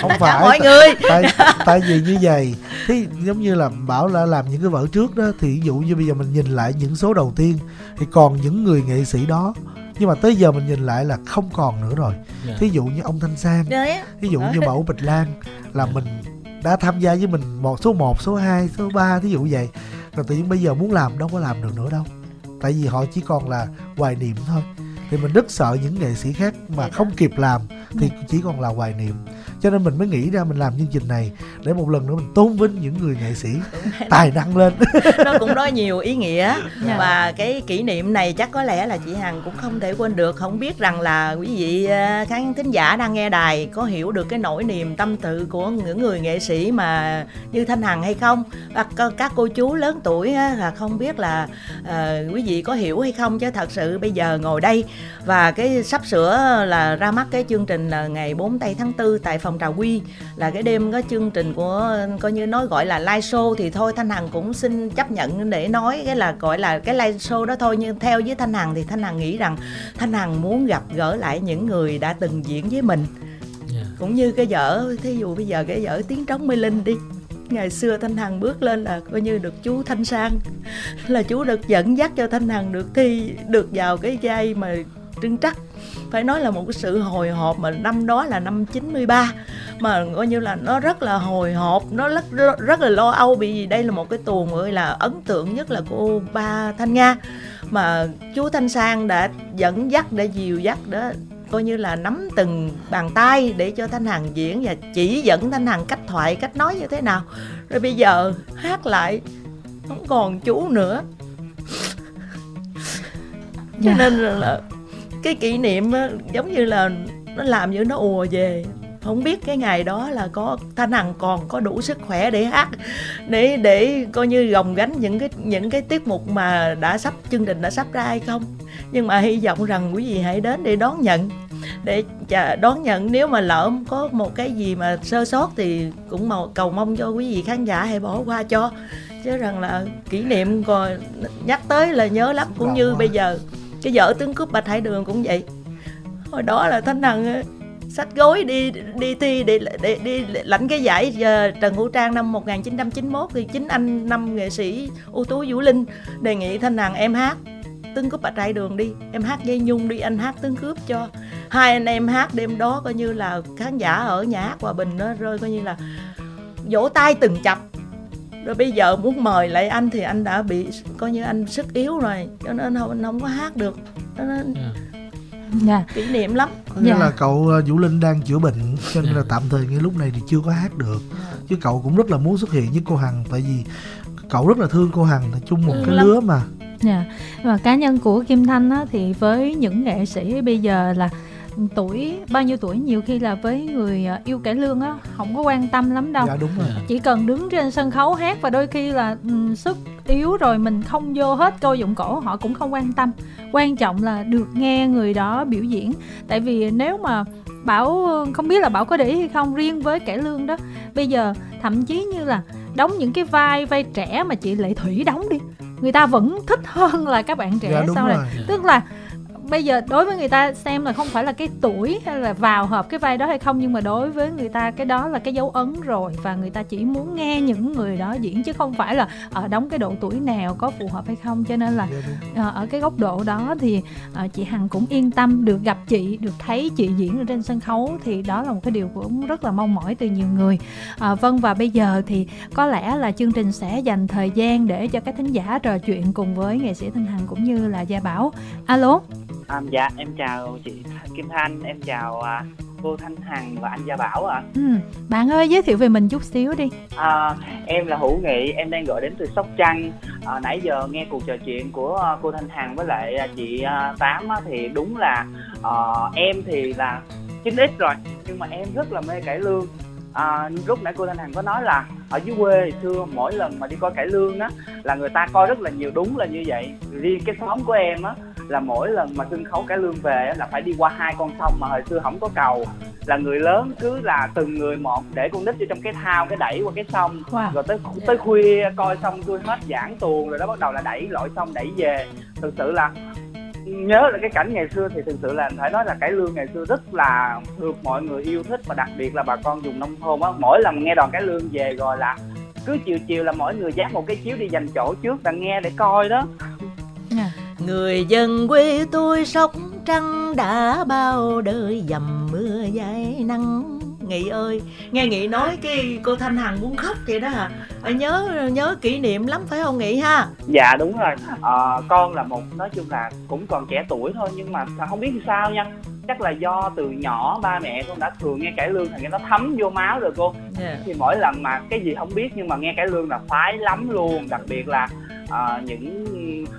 không tất phải, cả mọi t- người tại, tại vì như vậy thì giống như là Bảo là làm những cái vở trước đó, thì ví dụ như bây giờ mình nhìn lại những số đầu tiên thì còn những người nghệ sĩ đó, nhưng mà tới giờ mình nhìn lại là không còn nữa rồi. Yeah. Thí dụ như ông Thanh Sang, thí dụ như Bảo Bạch Lan là mình đã tham gia với mình một số một, số hai, số ba, thí dụ vậy, rồi tự nhiên bây giờ muốn làm đâu có làm được nữa đâu, tại vì họ chỉ còn là hoài niệm thôi. Thì mình rất sợ những nghệ sĩ khác mà không kịp làm thì chỉ còn là hoài niệm, cho nên mình mới nghĩ ra mình làm chương trình này để một lần nữa mình tôn vinh những người nghệ sĩ tài năng lên. Nó cũng nói nhiều ý nghĩa và cái kỷ niệm này chắc có lẽ là chị Hằng cũng không thể quên được. Không biết rằng là quý vị khán thính giả đang nghe đài có hiểu được cái nỗi niềm tâm sự của những người nghệ sĩ mà như Thanh Hằng hay không, và các cô chú lớn tuổi là không biết là uh, quý vị có hiểu hay không, chứ thật sự bây giờ ngồi đây và cái sắp sửa là ra mắt cái chương trình là ngày bốn tây tháng tư tại Phòng Trà Quy, là cái đêm có chương trình của coi như nói gọi là live show, thì thôi Thanh Hằng cũng xin chấp nhận để nói cái là gọi là cái live show đó thôi. Nhưng theo với Thanh Hằng thì Thanh Hằng nghĩ rằng Thanh Hằng muốn gặp gỡ lại những người đã từng diễn với mình. Yeah. Cũng như cái vở, thí dụ bây giờ cái vở Tiếng Trống Mê Linh đi, ngày xưa Thanh Hằng bước lên là coi như được chú Thanh Sang, là chú được dẫn dắt cho Thanh Hằng được thi, được vào cái vai mà Trưng Trắc. Phải nói là một cái sự hồi hộp mà năm đó là năm chín mươi ba, mà coi như là nó rất là hồi hộp, nó rất, rất là lo âu, vì đây là một cái tuồng gọi là ấn tượng nhất là cô ba Thanh Nga, mà chú Thanh Sang đã dẫn dắt, đã dìu dắt đó, coi như là nắm từng bàn tay để cho Thanh Hằng diễn và chỉ dẫn Thanh Hằng cách thoại, cách nói như thế nào. Rồi bây giờ hát lại không còn chú nữa, cho nên là cái kỷ niệm giống như là nó làm như nó ùa về. Không biết cái ngày đó là có Thanh Hằng còn có đủ sức khỏe để hát, để để coi như gồng gánh những cái những cái tiết mục mà đã sắp chương trình đã sắp ra hay không. Nhưng mà hy vọng rằng quý vị hãy đến để đón nhận, để đón nhận nếu mà lỡ có một cái gì mà sơ sót thì cũng cầu mong cho quý vị khán giả hãy bỏ qua cho, chứ rằng là kỷ niệm còn nhắc tới là nhớ lắm. Cũng như bây giờ cái vợ Tướng Cướp Bạch Hải Đường cũng vậy, hồi đó là Thanh Hằng xách gối đi đi thi để, để đi lãnh cái giải Trần Hữu Trang năm một nghìn chín trăm chín mươi mốt, thì chính anh năm nghệ sĩ ưu tú Vũ Linh đề nghị Thanh Hằng em hát Tướng Cướp Bạch Hải Đường đi, em hát dây nhung đi, anh hát Tướng Cướp cho. Hai anh em hát đêm đó coi như là khán giả ở nhà hát Hòa Bình nó rơi coi như là vỗ tay từng chập. Rồi bây giờ muốn mời lại anh thì anh đã bị coi như anh sức yếu rồi, cho nên không, anh không có hát được. Cho nên yeah. kỷ niệm lắm. Có nghĩa yeah. là cậu Vũ Linh đang chữa bệnh, cho nên yeah. là tạm thời ngay lúc này thì chưa có hát được. Yeah. Chứ cậu cũng rất là muốn xuất hiện với cô Hằng, tại vì cậu rất là thương cô Hằng, là chung một cái lắm. Lứa mà. Dạ. Và cá nhân của Kim Thanh á, thì với những nghệ sĩ bây giờ là tuổi bao nhiêu tuổi nhiều khi là với người yêu cải lương á không có quan tâm lắm đâu. Dạ, đúng rồi. Chỉ cần đứng trên sân khấu hát và đôi khi là um, sức yếu rồi mình không vô hết câu dụng cổ họ cũng không quan tâm. Quan trọng là được nghe người đó biểu diễn. Tại vì nếu mà Bảo không biết là Bảo có để ý hay không, riêng với cải lương đó bây giờ thậm chí như là đóng những cái vai vai trẻ mà chị Lệ Thủy đóng đi, người ta vẫn thích hơn là các bạn trẻ. Dạ, sau này dạ. Tức là bây giờ đối với người ta xem là không phải là cái tuổi hay là vào hợp cái vai đó hay không, nhưng mà đối với người ta cái đó là cái dấu ấn rồi, và người ta chỉ muốn nghe những người đó diễn chứ không phải là ở đóng cái độ tuổi nào có phù hợp hay không. Cho nên là ở cái góc độ đó thì chị Hằng cũng yên tâm, được gặp chị, được thấy chị diễn ở trên sân khấu thì đó là một cái điều cũng rất là mong mỏi từ nhiều người. À, vâng, và bây giờ thì có lẽ là chương trình sẽ dành thời gian để cho các thính giả trò chuyện cùng với nghệ sĩ Thanh Hằng cũng như là Gia Bảo. Alo. À, dạ em chào chị Kim Thanh, em chào à, cô Thanh Hằng và anh Gia Bảo ạ. À. Ừ, bạn ơi giới thiệu về mình chút xíu đi. À, em là Hữu Nghị, em đang gọi đến từ Sóc Trăng. À, nãy giờ nghe cuộc trò chuyện của cô Thanh Hằng với lại chị Tám á, thì đúng là à, em thì là chín x rồi nhưng mà em rất là mê cải lương. À, lúc nãy cô Thanh Hằng có nói là ở dưới quê xưa mỗi lần mà đi coi cải lương á là người ta coi rất là nhiều, đúng là như vậy. Riêng cái xóm của em á là mỗi lần mà sân khấu cải lương về á, là phải đi qua hai con sông mà hồi xưa không có cầu, là người lớn cứ là từng người một để con nít vô trong cái thao cái đẩy qua cái sông. Wow. Rồi tới tới khuya coi xong tôi hết giảng tuồng rồi đó bắt đầu là đẩy lội sông đẩy về. Thực sự là nhớ là cái cảnh ngày xưa thì thực sự là phải nói là cải lương ngày xưa rất là được mọi người yêu thích, và đặc biệt là bà con vùng nông thôn á, mỗi lần nghe đoàn cải lương về rồi là cứ chiều chiều là mỗi người dắt một cái chiếu đi dành chỗ trước là nghe để coi đó. Người dân quê tôi Sóc Trăng đã bao đời dầm mưa dãi nắng. Nghị ơi, nghe Nghị nói cái cô Thanh Hằng muốn khóc vậy đó hả? À, nhớ nhớ kỷ niệm lắm phải không Nghị ha? Dạ đúng rồi. À, con là một nói chung là cũng còn trẻ tuổi thôi nhưng mà không biết sao nha. Chắc là do từ nhỏ ba mẹ con đã thường nghe cải lương, thành nó thấm vô máu rồi cô. Yeah. Thì mỗi lần mà cái gì không biết nhưng mà nghe cải lương là khoái lắm luôn, đặc biệt là à, những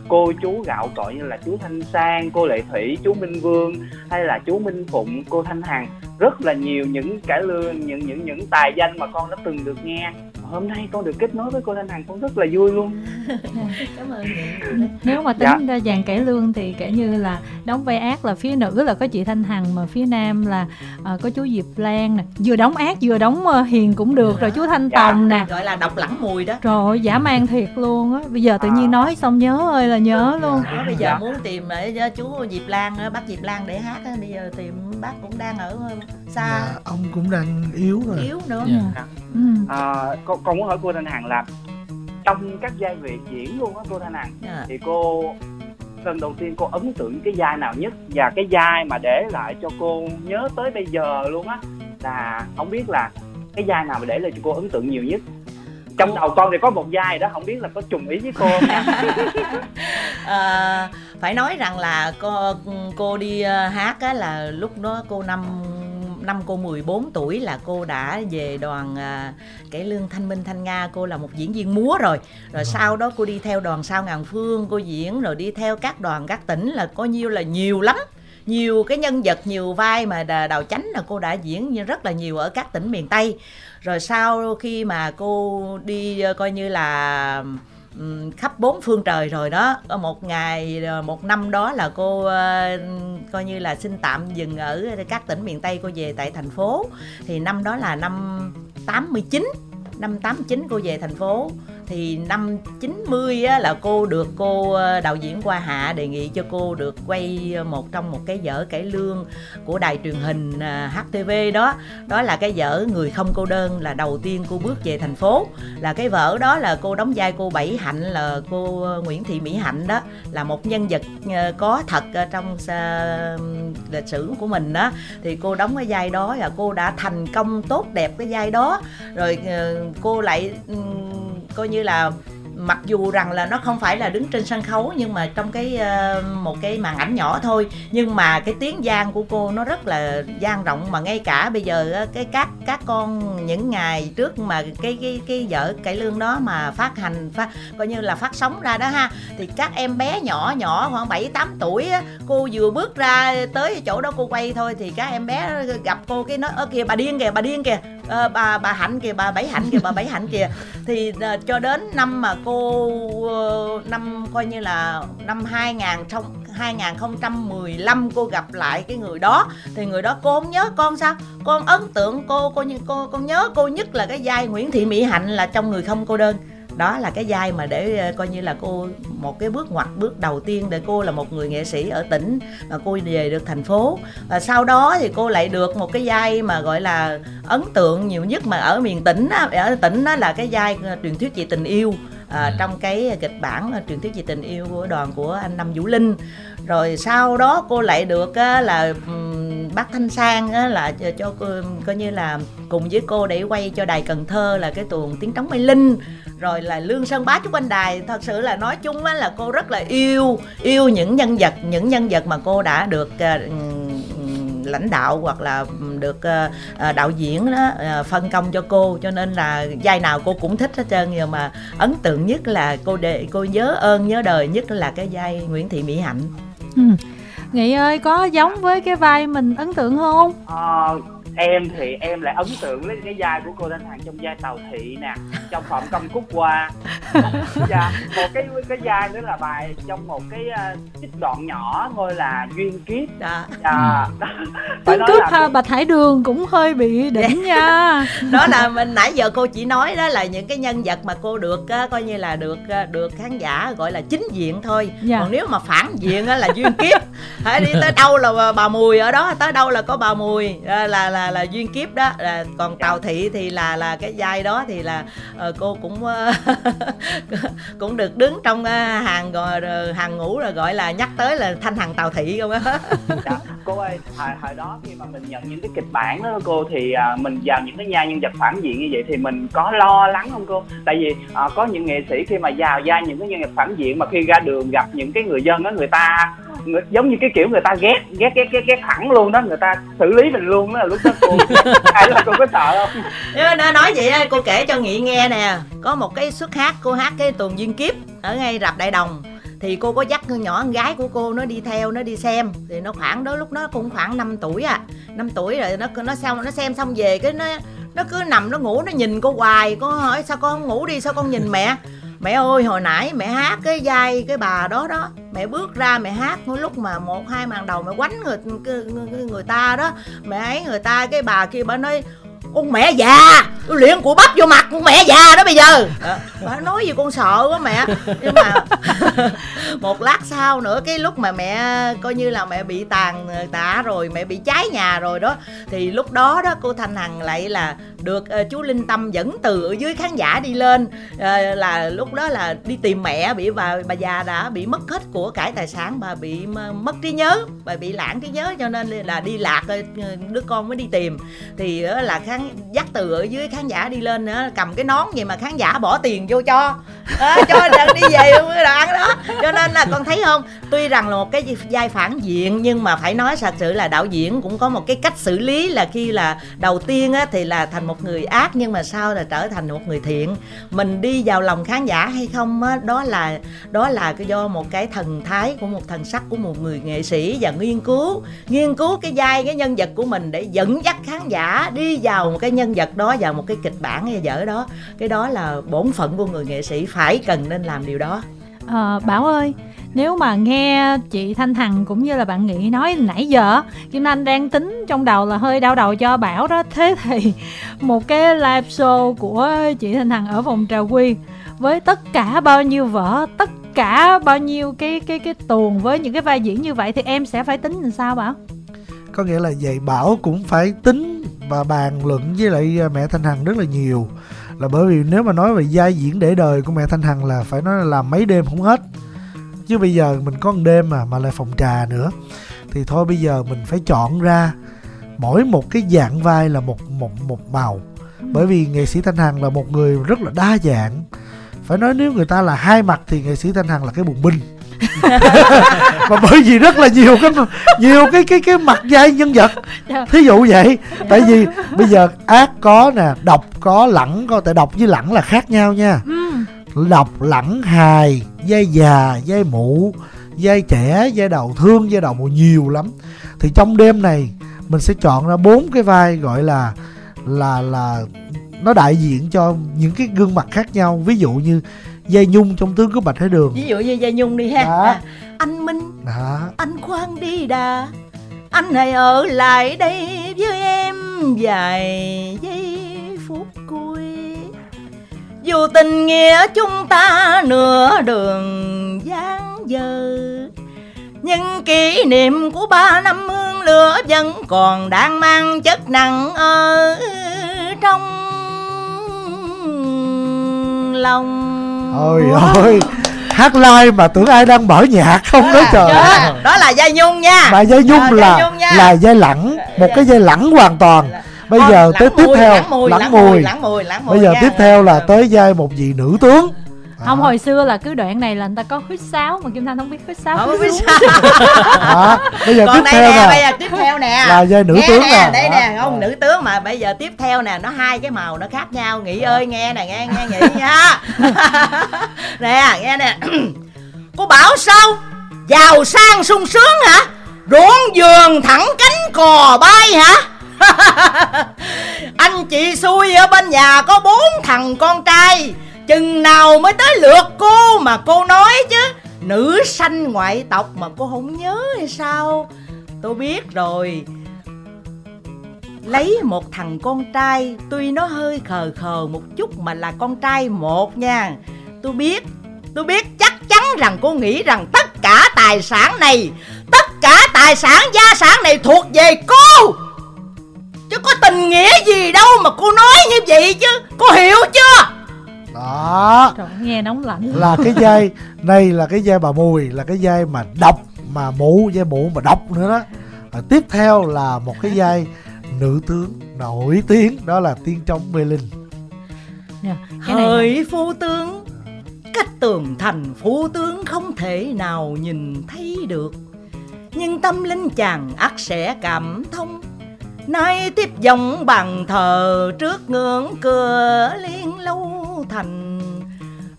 cô chú gạo cội như là chú Thanh Sang, cô Lệ Thủy, chú Minh Vương hay là chú Minh Phụng, cô Thanh Hằng, rất là nhiều những cải lương, những những những tài danh mà con đã từng được nghe. Hôm nay con được kết nối với cô Thanh Hằng con rất là vui luôn. Cảm ơn. Nếu mà tính dạ. ra dàn cải lương thì kể như là đóng vai ác là phía nữ là có chị Thanh Hằng, mà phía nam là uh, có chú Diệp Lang nè, vừa đóng ác vừa đóng uh, hiền cũng được. Dạ. Rồi chú Thanh dạ. Tòng nè, gọi là độc lẳng mùi đó. Rồi dã man thiệt luôn á. Bây giờ tự nhiên à. nói xong nhớ ơi là nhớ dạ. luôn. Dạ. Bây giờ dạ. muốn tìm để chú Diệp Lang, bác Diệp Lang để hát á, bây giờ tìm bác cũng đang ở xa. Dạ. Ông cũng đang yếu rồi. Yếu nữa. Dạ. Dạ. Ừ. À, con, con muốn hỏi cô Thanh Hằng là trong các giai vị diễn luôn á cô Thanh Hằng yeah. thì cô lần đầu tiên cô ấn tượng cái giai nào nhất, và cái giai mà để lại cho cô nhớ tới bây giờ luôn á, là không biết là cái giai nào mà để lại cho cô ấn tượng nhiều nhất? Trong Ủa. đầu con thì có một giai đó, không biết là có trùng ý với cô không? À, phải nói rằng là cô, cô đi hát á là lúc đó cô năm năm cô mười bốn tuổi là cô đã về đoàn à, cải lương Thanh Minh Thanh Nga, cô là một diễn viên múa rồi. Rồi ừ. sau đó cô đi theo đoàn Sao Ngàn Phương, cô diễn rồi đi theo các đoàn các tỉnh là coi nhiêu là nhiều lắm. Nhiều cái nhân vật, nhiều vai mà Đào Chánh là cô đã diễn rất là nhiều ở các tỉnh miền Tây. Rồi sau khi mà cô đi coi như là khắp bốn phương trời rồi đó, một ngày một năm đó là cô uh, coi như là xin tạm dừng ở các tỉnh miền Tây, cô về tại thành phố. Thì năm đó là năm tám mươi chín, năm tám mươi chín cô về thành phố. Thì năm chín mươi á, là cô được cô đạo diễn Qua Hạ đề nghị cho cô được quay một trong một cái vở cải lương của đài truyền hình hát tê vê đó. Đó là cái vở Người Không Cô Đơn, là đầu tiên cô bước về thành phố. Là cái vở đó là cô đóng vai cô Bảy Hạnh, là cô Nguyễn Thị Mỹ Hạnh đó. Là một nhân vật có thật trong lịch sử của mình đó. Thì cô đóng cái vai đó là cô đã thành công tốt đẹp cái vai đó. Rồi cô lại coi như là mặc dù rằng là nó không phải là đứng trên sân khấu nhưng mà trong cái một cái màn ảnh nhỏ thôi, nhưng mà cái tiếng vang của cô nó rất là vang rộng, mà ngay cả bây giờ cái các các con những ngày trước mà cái cái cái vở Cải Lương đó mà phát hành phát, coi như là phát sóng ra đó ha, thì các em bé nhỏ nhỏ khoảng bảy tám tuổi á, cô vừa bước ra tới chỗ đó cô quay thôi thì các em bé gặp cô cái nói ơ kìa bà điên kìa, bà điên kìa, à, bà bà Hạnh kìa, bà Bảy Hạnh kìa, bà Bảy Hạnh kìa. Thì à, cho đến năm mà cô năm coi như là năm hai nghìn không trăm mười lăm cô gặp lại cái người đó, thì người đó cô không nhớ con sao? Con ấn tượng cô, cô như cô con nhớ cô nhất là cái vai Nguyễn Thị Mỹ Hạnh là trong Người Không Cô Đơn. Đó là cái vai mà để coi như là cô một cái bước ngoặt, bước đầu tiên để cô là một người nghệ sĩ ở tỉnh mà cô về được thành phố. Và sau đó thì cô lại được một cái vai mà gọi là ấn tượng nhiều nhất mà ở miền tỉnh, ở tỉnh đó là cái vai Truyền Thuyết Về Tình Yêu. À, trong cái kịch bản Truyền Thuyết Về Tình Yêu của đoàn của anh Năm Vũ Linh. Rồi sau đó cô lại được á, là bác Thanh Sang á, là cho, cho cô, coi như là cùng với cô để quay cho Đài Cần Thơ là cái tuồng Tiếng Trống Mê Linh. Rồi là Lương Sơn Bá Trúc Anh Đài. Thật sự là nói chung á, là cô rất là yêu yêu những nhân vật, những nhân vật mà cô đã được uh, lãnh đạo hoặc là được uh, đạo diễn đó, uh, phân công cho cô, cho nên là vai nào cô cũng thích hết trơn. Nhưng mà ấn tượng nhất là cô để, cô nhớ ơn nhớ đời nhất là cái vai Nguyễn Thị Mỹ Hạnh. Ừ. Nghị ơi, có giống với cái vai mình ấn tượng không? À, em thì em lại ấn tượng với cái vai của cô Thanh Hằng trong vai Tàu Thị nè, trong Phòng Công Cúc Hoa. Dạ, một cái cái vai nữa là bài trong một cái trích uh, đoạn nhỏ thôi là Duyên Kiếp. Dạ. Dạ. Tiếng Cướp ha, Bạch Hải Đường cũng hơi bị đỉnh nha. Đó là mình nãy giờ cô chỉ nói đó là những cái nhân vật mà cô được uh, coi như là được uh, được khán giả gọi là chính diện thôi. Dạ. Còn nếu mà phản diện uh, là Duyên Kiếp. Hãy đi tới đâu là bà Mùi ở đó, tới đâu là có bà Mùi uh, là, là là là Duyên Kiếp đó. Uh, còn Tàu Thị thì là là cái vai đó thì là uh, cô cũng uh, cũng được đứng trong hàng hàng ngũ rồi, gọi là nhắc tới là Thanh Hằng Tàu Thị không á. Dạ, cô ơi, hồi, hồi đó khi mà mình nhận những cái kịch bản đó cô thì à, mình vào những cái vai nhân vật phản diện như vậy thì mình có lo lắng không cô? Tại vì à, có những nghệ sĩ khi mà vào vai những cái nhân vật phản diện mà khi ra đường gặp những cái người dân đó, người ta người, giống như cái kiểu người ta ghét ghét ghét ghét ghét thẳng luôn đó, người ta xử lý mình luôn đó. Lúc đó cô ai là cô có sợ không? Nó nói vậy á, cô kể cho Nghị nghe nè. Có một cái xuất hát, cô hát cái tuồng Duyên Kiếp ở ngay rạp Đại Đồng, thì cô có dắt con nhỏ con gái của cô nó đi theo, nó đi xem, thì nó khoảng đó lúc nó cũng khoảng năm tuổi à, năm tuổi rồi nó nó xong nó xem xong về cái nó nó cứ nằm nó ngủ, nó nhìn cô hoài, cô hỏi sao con không ngủ đi, sao con nhìn mẹ? Mẹ ơi, hồi nãy mẹ hát cái vai cái bà đó đó, mẹ bước ra mẹ hát lúc mà một hai màn đầu mẹ quánh người người, người ta đó, mẹ ấy người ta cái bà kia bà nói con mẹ già, luyện của bắp vô mặt con mẹ già đó bây giờ. Bà nói gì con sợ quá mẹ. Nhưng mà một lát sau nữa, cái lúc mà mẹ coi như là mẹ bị tàn tạ rồi, mẹ bị cháy nhà rồi đó, thì lúc đó đó cô Thanh Hằng lại là được uh, chú Linh Tâm dẫn từ ở dưới khán giả đi lên, uh, là lúc đó là đi tìm mẹ, bị bà, bà già đã bị mất hết của cải tài sản, bà bị mất trí nhớ, bà bị lãng trí nhớ, cho nên là đi lạc, đứa con mới đi tìm. Thì uh, là khán dắt từ ở dưới khán giả đi lên nữa, cầm cái nón gì mà khán giả bỏ tiền vô cho à, cho đi về đoạn đó. Cho nên là con thấy không, tuy rằng là một cái vai phản diện nhưng mà phải nói thật sự là đạo diễn cũng có một cái cách xử lý là khi là đầu tiên á, thì là thành một người ác nhưng mà sau là trở thành một người thiện. Mình đi vào lòng khán giả hay không á, đó là đó là do một cái thần thái của một thần sắc của một người nghệ sĩ, và nghiên cứu nghiên cứu cái vai cái nhân vật của mình để dẫn dắt khán giả đi vào một cái nhân vật đó, vào một cái kịch bản hay dở đó. Cái đó là bổn phận của người nghệ sĩ, phải cần nên làm điều đó. À, Bảo ơi, nếu mà nghe chị Thanh Hằng cũng như là bạn Nghị nói nãy giờ, Kim Thanh đang tính trong đầu là hơi đau đầu cho Bảo đó. Thế thì một cái live show của chị Thanh Hằng ở Phòng Trà Quy với tất cả bao nhiêu vở, tất cả bao nhiêu cái cái cái tuồng với những cái vai diễn như vậy thì em sẽ phải tính làm sao Bảo? Có nghĩa là vậy, Bảo cũng phải tính và bàn luận với lại mẹ Thanh Hằng rất là nhiều. Là bởi vì nếu mà nói về vai diễn để đời của mẹ Thanh Hằng là phải nói là làm mấy đêm không hết. Chứ bây giờ mình có một đêm mà mà lại phòng trà nữa, thì thôi bây giờ mình phải chọn ra mỗi một cái dạng vai là một, một, một màu. Bởi vì nghệ sĩ Thanh Hằng là một người rất là đa dạng, Phải nói nếu người ta là hai mặt thì nghệ sĩ Thanh Hằng là cái bùng binh. Mà bởi vì rất là nhiều cái nhiều cái cái cái mặt vai nhân vật, thí dụ vậy. Tại vì bây giờ ác có nè, độc có, lẳng có. Tại độc với lẳng là khác nhau nha. Độc, lẳng, hài, vai già, vai mụ, vai trẻ, vai đầu thương, vai đầu mụ nhiều lắm. Thì trong đêm này mình sẽ chọn ra bốn cái vai gọi là là là nó đại diện cho những cái gương mặt khác nhau. Ví dụ như vai Nhung trong Tướng Cướp Bạch Hải Đường, ví dụ như vai Nhung đi ha. À, anh Minh, à, anh khoan đi đà, anh hãy ở lại đây với em vài giây phút cuối, dù tình nghĩa chúng ta nửa đường giang dở, nhưng kỷ niệm của ba năm hương lửa vẫn còn đang mang chất nặng ở trong lòng. Ôi ôi, hát live mà tưởng ai đang mở nhạc không đó trời. Đó là vai Nhung nha. Mà vai Nhung là là vai lẳng, một cái vai lẳng hoàn toàn. Bây giờ tới tiếp theo lẳng mùi, lẳng mùi, lẳng mùi. Bây giờ tiếp theo là tới vai một vị nữ tướng. Không, hồi xưa là cứ đoạn này là người ta có huýt sáo mà Kim Thanh không biết huýt sáo. Không biết huýt sáo. Bây giờ tiếp theo nè, bây giờ tiếp theo nè là vai nữ tướng nè. Đây nè, ông nữ tướng mà bây giờ tiếp theo nè, nó hai cái màu nó khác nhau. Nghị ơi nghe nè, nghe nghe Nghị nha. Nè, nghe nè. Cô bảo sao? Giàu sang sung sướng hả? Ruộng vườn thẳng cánh cò bay hả? Anh chị xui ở bên nhà có bốn thằng con trai, chừng nào mới tới lượt cô mà cô nói chứ. Nữ sanh ngoại tộc mà cô không nhớ hay sao? Tôi biết rồi. Lấy một thằng con trai, tuy nó hơi khờ khờ một chút mà là con trai một nha. Tôi biết, tôi biết chắc chắn rằng cô nghĩ rằng tất cả tài sản này, tất cả tài sản gia sản này thuộc về cô, chứ có tình nghĩa gì đâu mà cô nói như vậy chứ. Cô hiểu chưa? Đó. Trời, nghe nóng lạnh. Là cái vai này là cái vai bà Mùi, là cái vai mà độc mà mụ, vai mụ mà độc nữa đó. Và tiếp theo là một cái vai nữ tướng nổi tiếng, đó là Tiên Trong Mê Linh. Yeah, cái này hỡi phu tướng, cách tường thành phu tướng không thể nào nhìn thấy được, nhưng tâm linh chàng ắt sẽ cảm thông. Nay tiếp dòng bàn thờ trước ngưỡng cửa Liên Lâu Thành,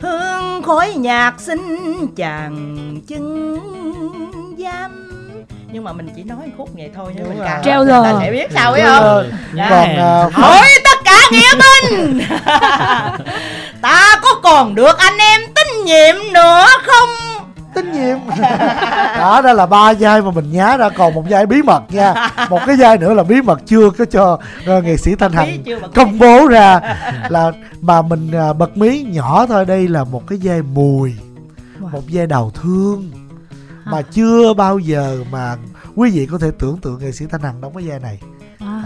hương khói nhạc xin chàng chứng giám. Nhưng mà mình chỉ nói khúc vậy thôi, nhưng mình càng treo lờ ta sẽ biết sao ấy không. Còn hỏi tất cả nghĩa binh, ta có còn được anh em tín nhiệm nữa không? Tín nhiệm. Đó, đó là ba vai mà mình nhá ra, còn một vai bí mật nha. Một cái vai nữa là bí mật chưa có cho nghệ sĩ Thanh Hằng công bố ra, là mà mình bật mí nhỏ thôi. Đây là một cái vai mùi, một vai đầu thương mà chưa bao giờ mà quý vị có thể tưởng tượng nghệ sĩ Thanh Hằng đóng cái vai này.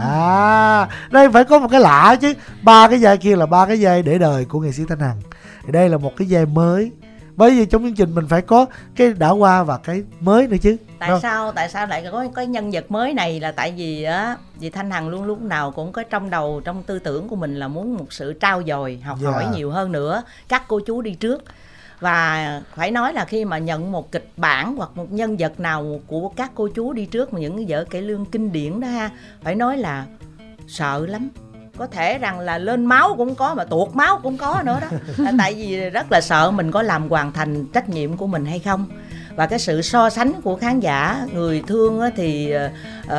À, đây phải có một cái lạ chứ. Ba cái vai kia là ba cái vai để đời của nghệ sĩ Thanh Hằng, đây là một cái vai mới. Bởi vì trong chương trình mình phải có cái đã qua và cái mới nữa chứ. Tại sao tại sao lại có cái nhân vật mới này là tại vì á, vì Thanh Hằng luôn lúc nào cũng có trong đầu, trong tư tưởng của mình là muốn một sự trau dồi, học yeah. hỏi nhiều hơn nữa các cô chú đi trước. Và phải nói là khi mà nhận một kịch bản hoặc một nhân vật nào của các cô chú đi trước, những cái vở cải lương kinh điển đó ha, phải nói là sợ lắm. Có thể rằng là lên máu cũng có mà tuột máu cũng có nữa đó. Tại vì rất là sợ mình có làm hoàn thành trách nhiệm của mình hay không. Và cái sự so sánh của khán giả, người thương thì uh,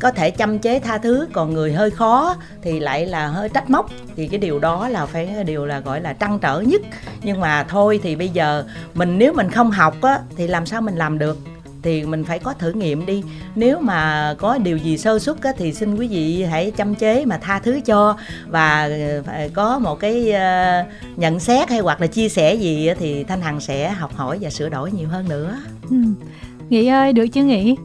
có thể châm chế tha thứ, còn người hơi khó thì lại là hơi trách móc. Thì cái điều đó là phải điều là gọi là trăn trở nhất. Nhưng mà thôi thì bây giờ mình nếu mình không học á, thì làm sao mình làm được? Thì mình phải có thử nghiệm đi. Nếu mà có điều gì sơ suất á, thì xin quý vị hãy châm chế mà tha thứ cho. Và có một cái nhận xét hay hoặc là chia sẻ gì á, thì Thanh Hằng sẽ học hỏi và sửa đổi nhiều hơn nữa. Ừ. Nghị ơi, được chứ Nghị?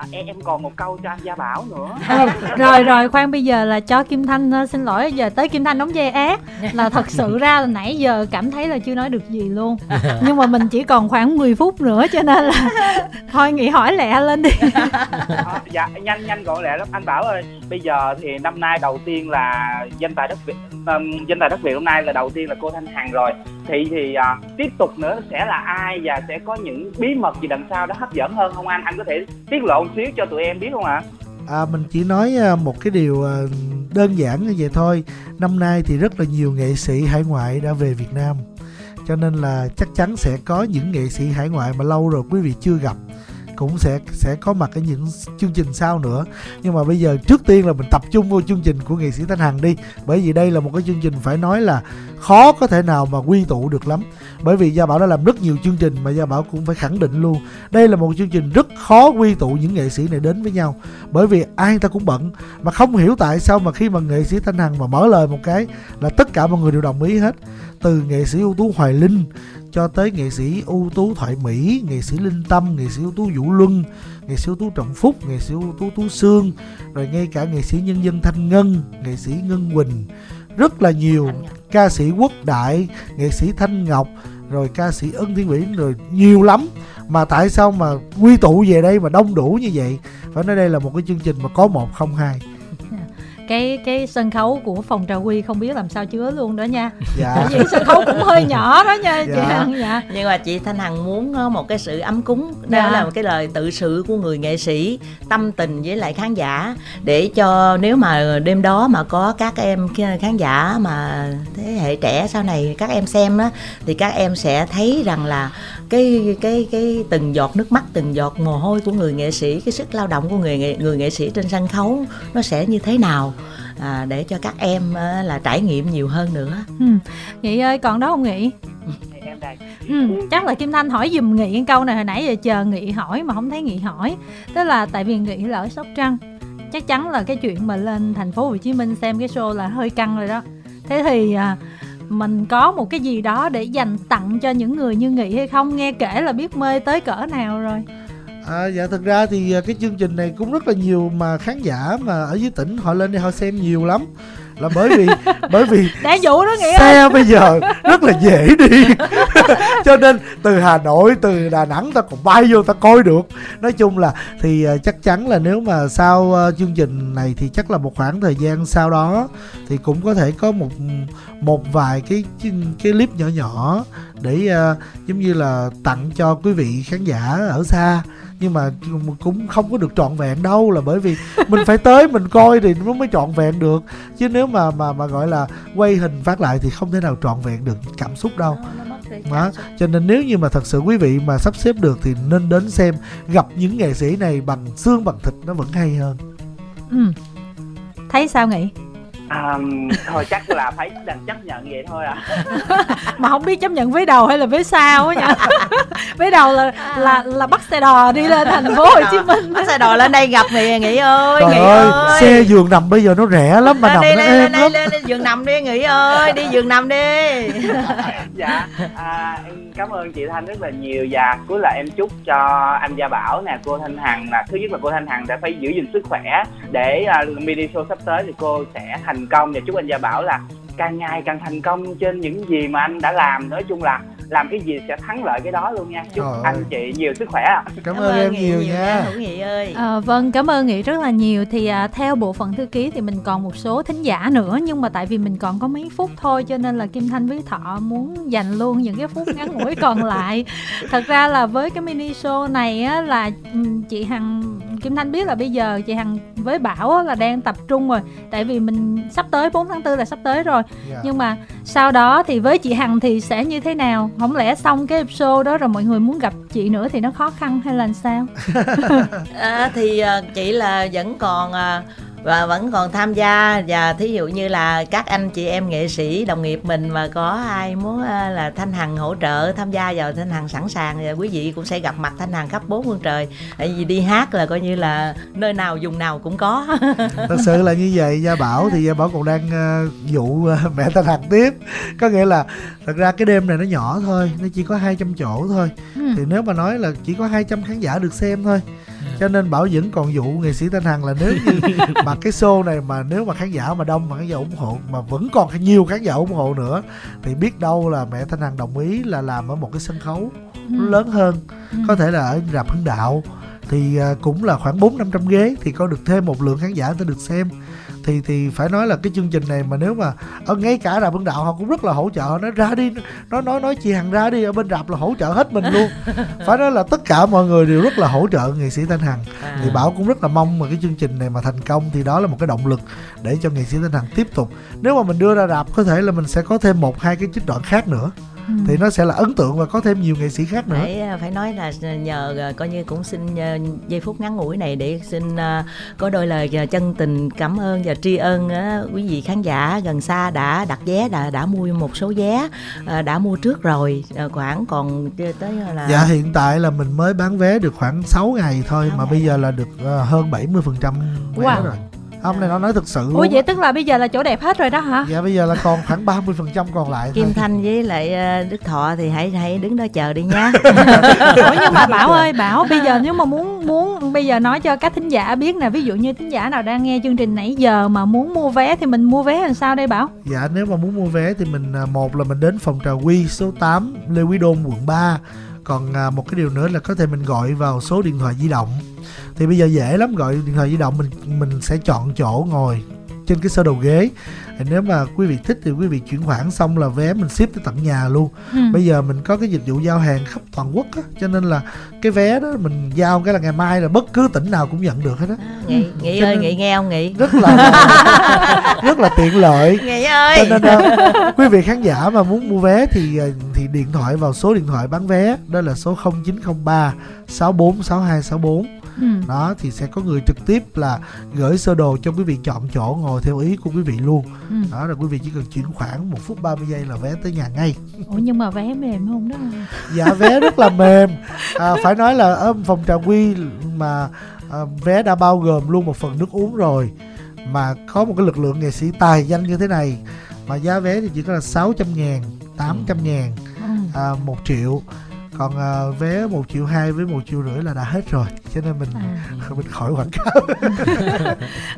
à, em, em còn một câu cho anh Gia Bảo nữa. À, rồi rồi khoan, bây giờ là cho Kim Thanh, xin lỗi, giờ tới Kim Thanh đóng vai ác. Là thật sự ra là nãy giờ cảm thấy là chưa nói được gì luôn, nhưng mà mình chỉ còn khoảng mười phút nữa cho nên là thôi nghỉ hỏi lẹ lên đi. À, dạ nhanh nhanh gọn lẹ lắm anh Bảo ơi. Bây giờ thì năm nay đầu tiên là danh tài đất Việt, um, danh tài đất Việt hôm nay là đầu tiên là cô Thanh Hằng rồi, thì thì uh, tiếp tục nữa sẽ là ai và sẽ có những bí mật gì đằng sau đó hấp dẫn hơn không anh? Anh có thể tiết lộ một xíu cho tụi em biết không ạ? À? À, mình chỉ nói một cái điều đơn giản như vậy thôi. Năm nay thì rất là nhiều nghệ sĩ hải ngoại đã về Việt Nam, cho nên là chắc chắn sẽ có những nghệ sĩ hải ngoại mà lâu rồi quý vị chưa gặp cũng sẽ sẽ có mặt ở những chương trình sau nữa. Nhưng mà bây giờ trước tiên là mình tập trung vô chương trình của nghệ sĩ Thanh Hằng đi, bởi vì đây là một cái chương trình phải nói là khó có thể nào mà quy tụ được lắm, bởi vì Gia Bảo đã làm rất nhiều chương trình mà Gia Bảo cũng phải khẳng định luôn, đây là một chương trình rất khó quy tụ những nghệ sĩ này đến với nhau, bởi vì ai ta cũng bận. Mà không hiểu tại sao mà khi mà nghệ sĩ Thanh Hằng mà mở lời một cái là tất cả mọi người đều đồng ý hết, từ nghệ sĩ ưu tú Hoài Linh cho tới nghệ sĩ ưu tú Thoại Mỹ, nghệ sĩ Linh Tâm, nghệ sĩ ưu tú Vũ Luân, nghệ sĩ ưu tú Trọng Phúc, nghệ sĩ ưu tú Tú Sương, rồi ngay cả nghệ sĩ nhân dân Thanh Ngân, nghệ sĩ Ngân Quỳnh, rất là nhiều ca sĩ Quốc Đại, nghệ sĩ Thanh Ngọc, rồi ca sĩ Ân Thiên Vĩ, rồi nhiều lắm. Mà tại sao mà quy tụ về đây mà đông đủ như vậy? Phải nói đây là một cái chương trình mà có một không hai. Cái cái sân khấu của Phòng Trà Quy không biết làm sao chứa luôn đó nha. Dạ. Tại vì sân khấu cũng hơi nhỏ đó nha. Dạ. Chị Hằng. Dạ. Nhưng mà chị Thanh Hằng muốn một cái sự ấm cúng. Đó dạ. là một cái lời tự sự của người nghệ sĩ, tâm tình với lại khán giả, để cho nếu mà đêm đó mà có các em khán giả mà thế hệ trẻ sau này các em xem đó, thì các em sẽ thấy rằng là cái cái cái từng giọt nước mắt, từng giọt mồ hôi của người nghệ sĩ, cái sức lao động của người người nghệ sĩ trên sân khấu nó sẽ như thế nào. À, để cho các em uh, là trải nghiệm nhiều hơn nữa. Ừ. Nghị ơi, còn đó không Nghị? Em đây. Ừ, chắc là Kim Thanh hỏi dùm Nghị câu này, hồi nãy giờ chờ Nghị hỏi mà không thấy Nghị hỏi. Tức là tại vì Nghị là ở Sóc Trăng, chắc chắn là cái chuyện mà lên thành phố Hồ Chí Minh xem cái show là hơi căng rồi đó. Thế thì uh, mình có một cái gì đó để dành tặng cho những người như Nghị hay không? Nghe kể là biết mê tới cỡ nào rồi. À, dạ thực ra thì cái chương trình này cũng rất là nhiều mà khán giả mà ở dưới tỉnh họ lên đây họ xem nhiều lắm, là bởi vì bởi vì đã vụ đó nghĩa xe bây giờ rất là dễ đi. Cho nên từ Hà Nội, từ Đà Nẵng ta còn bay vô ta coi được. Nói chung là thì chắc chắn là nếu mà sau chương trình này thì chắc là một khoảng thời gian sau đó thì cũng có thể có một một vài cái cái clip nhỏ nhỏ để uh, giống như là tặng cho quý vị khán giả ở xa. Nhưng mà cũng không có được trọn vẹn đâu, là bởi vì mình phải tới mình coi thì nó mới trọn vẹn được, chứ nếu mà mà mà gọi là quay hình phát lại thì không thể nào trọn vẹn được cảm xúc đâu. Đó. Cho nên nếu như mà thật sự quý vị mà sắp xếp được thì nên đến xem, gặp những nghệ sĩ này bằng xương bằng thịt nó vẫn hay hơn. Ừ. Thấy sao Nghị? À, thôi chắc là phải chấp nhận vậy thôi à. Mà không biết chấp nhận với đầu hay là với sau á nha. Với đầu là là là bắt xe đò đi lên thành phố Hồ Chí Minh, bắt xe đò lên đây gặp mẹ Nghị ơi. Trời Nghị ơi, ơi xe giường nằm bây giờ nó rẻ lắm mà à, nằm đi, nó lên, êm lên, lắm. Lên lên giường nằm đi Nghị ơi, đi giường nằm đi. Dạ, à, em cảm ơn chị Thanh rất là nhiều, và cuối là em chúc cho anh Gia Bảo nè, cô Thanh Hằng là thứ nhất là cô Thanh Hằng đã phải giữ gìn sức khỏe để uh, mini show sắp tới thì cô sẽ thành công, và chúc anh Gia Bảo là càng ngày càng thành công trên những gì mà anh đã làm. Nói chung là làm cái gì sẽ thắng lợi cái đó luôn nha. Chúc Trời anh ơi. Chị nhiều sức khỏe ạ. Cảm, cảm ơn em Nghị nhiều nha Hữu Nghị ơi. À, vâng, cảm ơn Nghị rất là nhiều. Thì à, theo bộ phận thư ký thì mình còn một số thính giả nữa, nhưng mà tại vì mình còn có mấy phút thôi cho nên là Kim Thanh với Thọ muốn dành luôn những cái phút ngắn ngủi còn lại. Thật ra là với cái mini show này á, là chị Hằng, Kim Thanh biết là bây giờ chị Hằng với Bảo á, là đang tập trung rồi, tại vì mình sắp tới bốn tháng tư là sắp tới rồi. Yeah. Nhưng mà sau đó thì với chị Hằng thì sẽ như thế nào? Không lẽ xong cái episode đó rồi mọi người muốn gặp chị nữa thì nó khó khăn hay là sao? À, thì uh, chị là vẫn còn uh, và vẫn còn tham gia. Và thí dụ như là các anh chị em nghệ sĩ đồng nghiệp mình mà có ai muốn là Thanh Hằng hỗ trợ tham gia vào, Thanh Hằng sẵn sàng, và quý vị cũng sẽ gặp mặt Thanh Hằng khắp bốn phương trời, tại vì đi hát là coi như là nơi nào vùng nào cũng có. Thật sự là như vậy. Gia Bảo thì Gia Bảo còn đang dụ mẹ Thanh Hằng tiếp, có nghĩa là thật ra cái đêm này nó nhỏ thôi, nó chỉ có hai trăm chỗ thôi, ừ. thì nếu mà nói là chỉ có hai trăm khán giả được xem thôi, cho nên Bảo vẫn còn dụ nghệ sĩ Thanh Hằng là nếu như mà cái show này mà nếu mà khán giả mà đông, mà khán giả ủng hộ, mà vẫn còn nhiều khán giả ủng hộ nữa, thì biết đâu là mẹ Thanh Hằng đồng ý là làm ở một cái sân khấu lớn hơn, có thể là ở Rạp Hưng Đạo thì cũng là khoảng bốn năm trăm ghế, thì có được thêm một lượng khán giả ta được xem. Thì thì phải nói là cái chương trình này mà nếu mà ở ngay cả Rạp Hưng Đạo họ cũng rất là hỗ trợ, nó ra đi, nó nói nói chị Hằng ra đi, ở bên rạp là hỗ trợ hết mình luôn. Phải nói là tất cả mọi người đều rất là hỗ trợ nghệ sĩ Thanh Hằng. à. Thì Bảo cũng rất là mong mà cái chương trình này mà thành công, thì đó là một cái động lực để cho nghệ sĩ Thanh Hằng tiếp tục. Nếu mà mình đưa ra rạp có thể là mình sẽ có thêm một hai cái trích đoạn khác nữa, thì nó sẽ là ấn tượng và có thêm nhiều nghệ sĩ khác nữa. Phải, phải nói là nhờ, coi như cũng xin giây phút ngắn ngủi này để xin có đôi lời chân tình cảm ơn và tri ân quý vị khán giả gần xa đã đặt vé, đã, đã mua một số vé, đã mua trước rồi, khoảng còn tới là... Dạ hiện tại là mình mới bán vé được khoảng sáu ngày thôi, sáu mà ngày. Bây giờ là được hơn bảy mươi phần trăm vé wow. rồi. Hôm nay nó nói thực sự. Ủa vậy tức là bây giờ là chỗ đẹp hết rồi đó hả? Dạ bây giờ là còn khoảng ba mươi phần trăm còn lại. Kim thôi. Thanh với lại Đức Thọ thì hãy hãy đứng đó chờ đi nha. Ủa nhưng mà Bảo ơi, Bảo bây giờ nếu mà muốn muốn bây giờ nói cho các thính giả biết nè, ví dụ như thính giả nào đang nghe chương trình nãy giờ mà muốn mua vé thì mình mua vé làm sao đây Bảo? Dạ nếu mà muốn mua vé thì mình, một là mình đến phòng Trà Quy số tám Lê Quý Đôn quận ba. Còn một cái điều nữa là có thể mình gọi vào số điện thoại di động. Thì bây giờ dễ lắm, gọi điện thoại di động mình mình sẽ chọn chỗ ngồi trên cái sơ đồ ghế. Nếu mà quý vị thích thì quý vị chuyển khoản xong là vé mình ship tới tận nhà luôn. ừ. Bây giờ mình có cái dịch vụ giao hàng khắp toàn quốc á, cho nên là cái vé đó mình giao cái là ngày mai là bất cứ tỉnh nào cũng nhận được hết á. Nghị, Nghị ơi, Nghị nghe không Nghị? Rất là rất là tiện lợi Nghị ơi. Cho nên đó, quý vị khán giả mà muốn mua vé thì thì điện thoại vào số điện thoại bán vé, đó là số không chín không ba sáu bốn sáu hai sáu bốn. Ừ. Đó thì sẽ có người trực tiếp là gửi sơ đồ cho quý vị chọn chỗ ngồi theo ý của quý vị luôn. ừ. Đó là quý vị chỉ cần chuyển khoảng một phút ba mươi giây là vé tới nhà ngay. Ủa nhưng mà vé mềm không đó? Dạ vé rất là mềm. à, Phải nói là ở phòng Trà Quy mà à, vé đã bao gồm luôn một phần nước uống rồi. Mà có một cái lực lượng nghệ sĩ tài danh như thế này mà giá vé thì chỉ có là sáu trăm ngàn, tám trăm ngàn, ừ. à, một triệu. Còn uh, vé một triệu hai với một triệu rưỡi là đã hết rồi. Cho nên mình à. mình khỏi quảng cáo.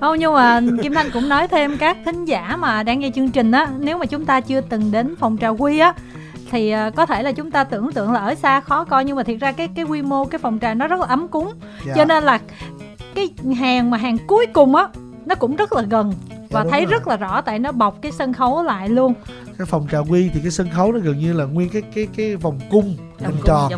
Không, nhưng mà Kim Thanh cũng nói thêm các thính giả mà đang nghe chương trình á, nếu mà chúng ta chưa từng đến phòng Trà Quy á thì có thể là chúng ta tưởng tượng là ở xa khó coi, nhưng mà thiệt ra cái cái quy mô cái phòng trà nó rất là ấm cúng. Dạ. Cho nên là cái hàng mà hàng cuối cùng á nó cũng rất là gần. Và dạ, thấy rồi. Rất là rõ tại nó bọc cái sân khấu lại luôn. Cái phòng Trà Quy thì cái sân khấu nó gần như là nguyên cái cái cái vòng cung hình tròn.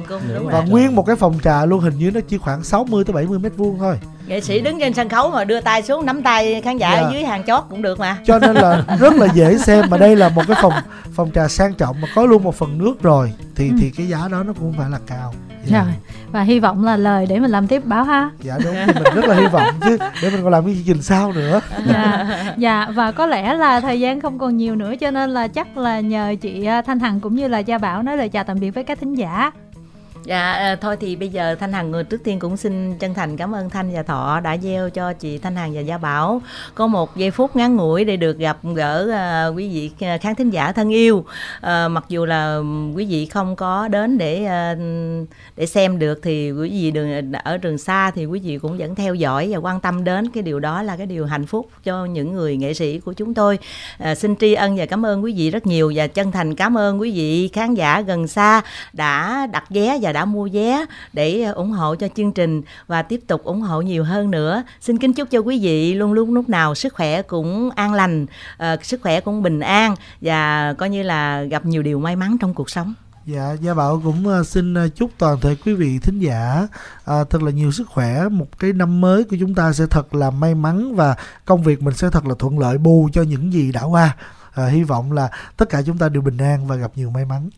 Và rồi. Nguyên một cái phòng trà luôn, hình như nó chỉ khoảng sáu mươi tới bảy mươi mét vuông thôi. Nghệ sĩ đứng trên sân khấu mà đưa tay xuống nắm tay khán giả dạ. ở dưới hàng chót cũng được mà. Cho nên là rất là dễ xem, mà đây là một cái phòng phòng trà sang trọng mà có luôn một phần nước rồi thì ừ. thì cái giá đó nó cũng không phải là cao. Yeah. Rồi. Và hy vọng là lời để mình làm tiếp Bảo ha. Dạ đúng, thì mình rất là hy vọng chứ, để mình còn làm cái chương trình sau nữa. Dạ. Dạ và có lẽ là thời gian không còn nhiều nữa, cho nên là chắc là nhờ chị Thanh Hằng cũng như là Gia Bảo nói lời chào tạm biệt với các thính giả. Dạ thôi thì bây giờ Thanh Hằng trước tiên cũng xin chân thành cảm ơn Thanh và Thọ đã gieo cho chị Thanh Hằng và Gia Bảo có một giây phút ngắn ngủi để được gặp gỡ uh, quý vị khán thính giả thân yêu. Uh, mặc dù là quý vị không có đến để uh, để xem được thì quý vị đường, ở trường xa thì quý vị cũng vẫn theo dõi và quan tâm đến, cái điều đó là cái điều hạnh phúc cho những người nghệ sĩ của chúng tôi. Uh, xin tri ân và cảm ơn quý vị rất nhiều, và chân thành cảm ơn quý vị khán giả gần xa đã đặt vé và đã mua vé để ủng hộ cho chương trình và tiếp tục ủng hộ nhiều hơn nữa. Xin kính chúc cho quý vị luôn luôn lúc nào sức khỏe cũng an lành, uh, sức khỏe cũng bình an và coi như là gặp nhiều điều may mắn trong cuộc sống. Dạ, Gia Bảo cũng xin chúc toàn thể quý vị thính giả à, thật là nhiều sức khỏe. Một cái năm mới của chúng ta sẽ thật là may mắn và công việc mình sẽ thật là thuận lợi bù cho những gì đã qua. À, hy vọng là tất cả chúng ta đều bình an và gặp nhiều may mắn.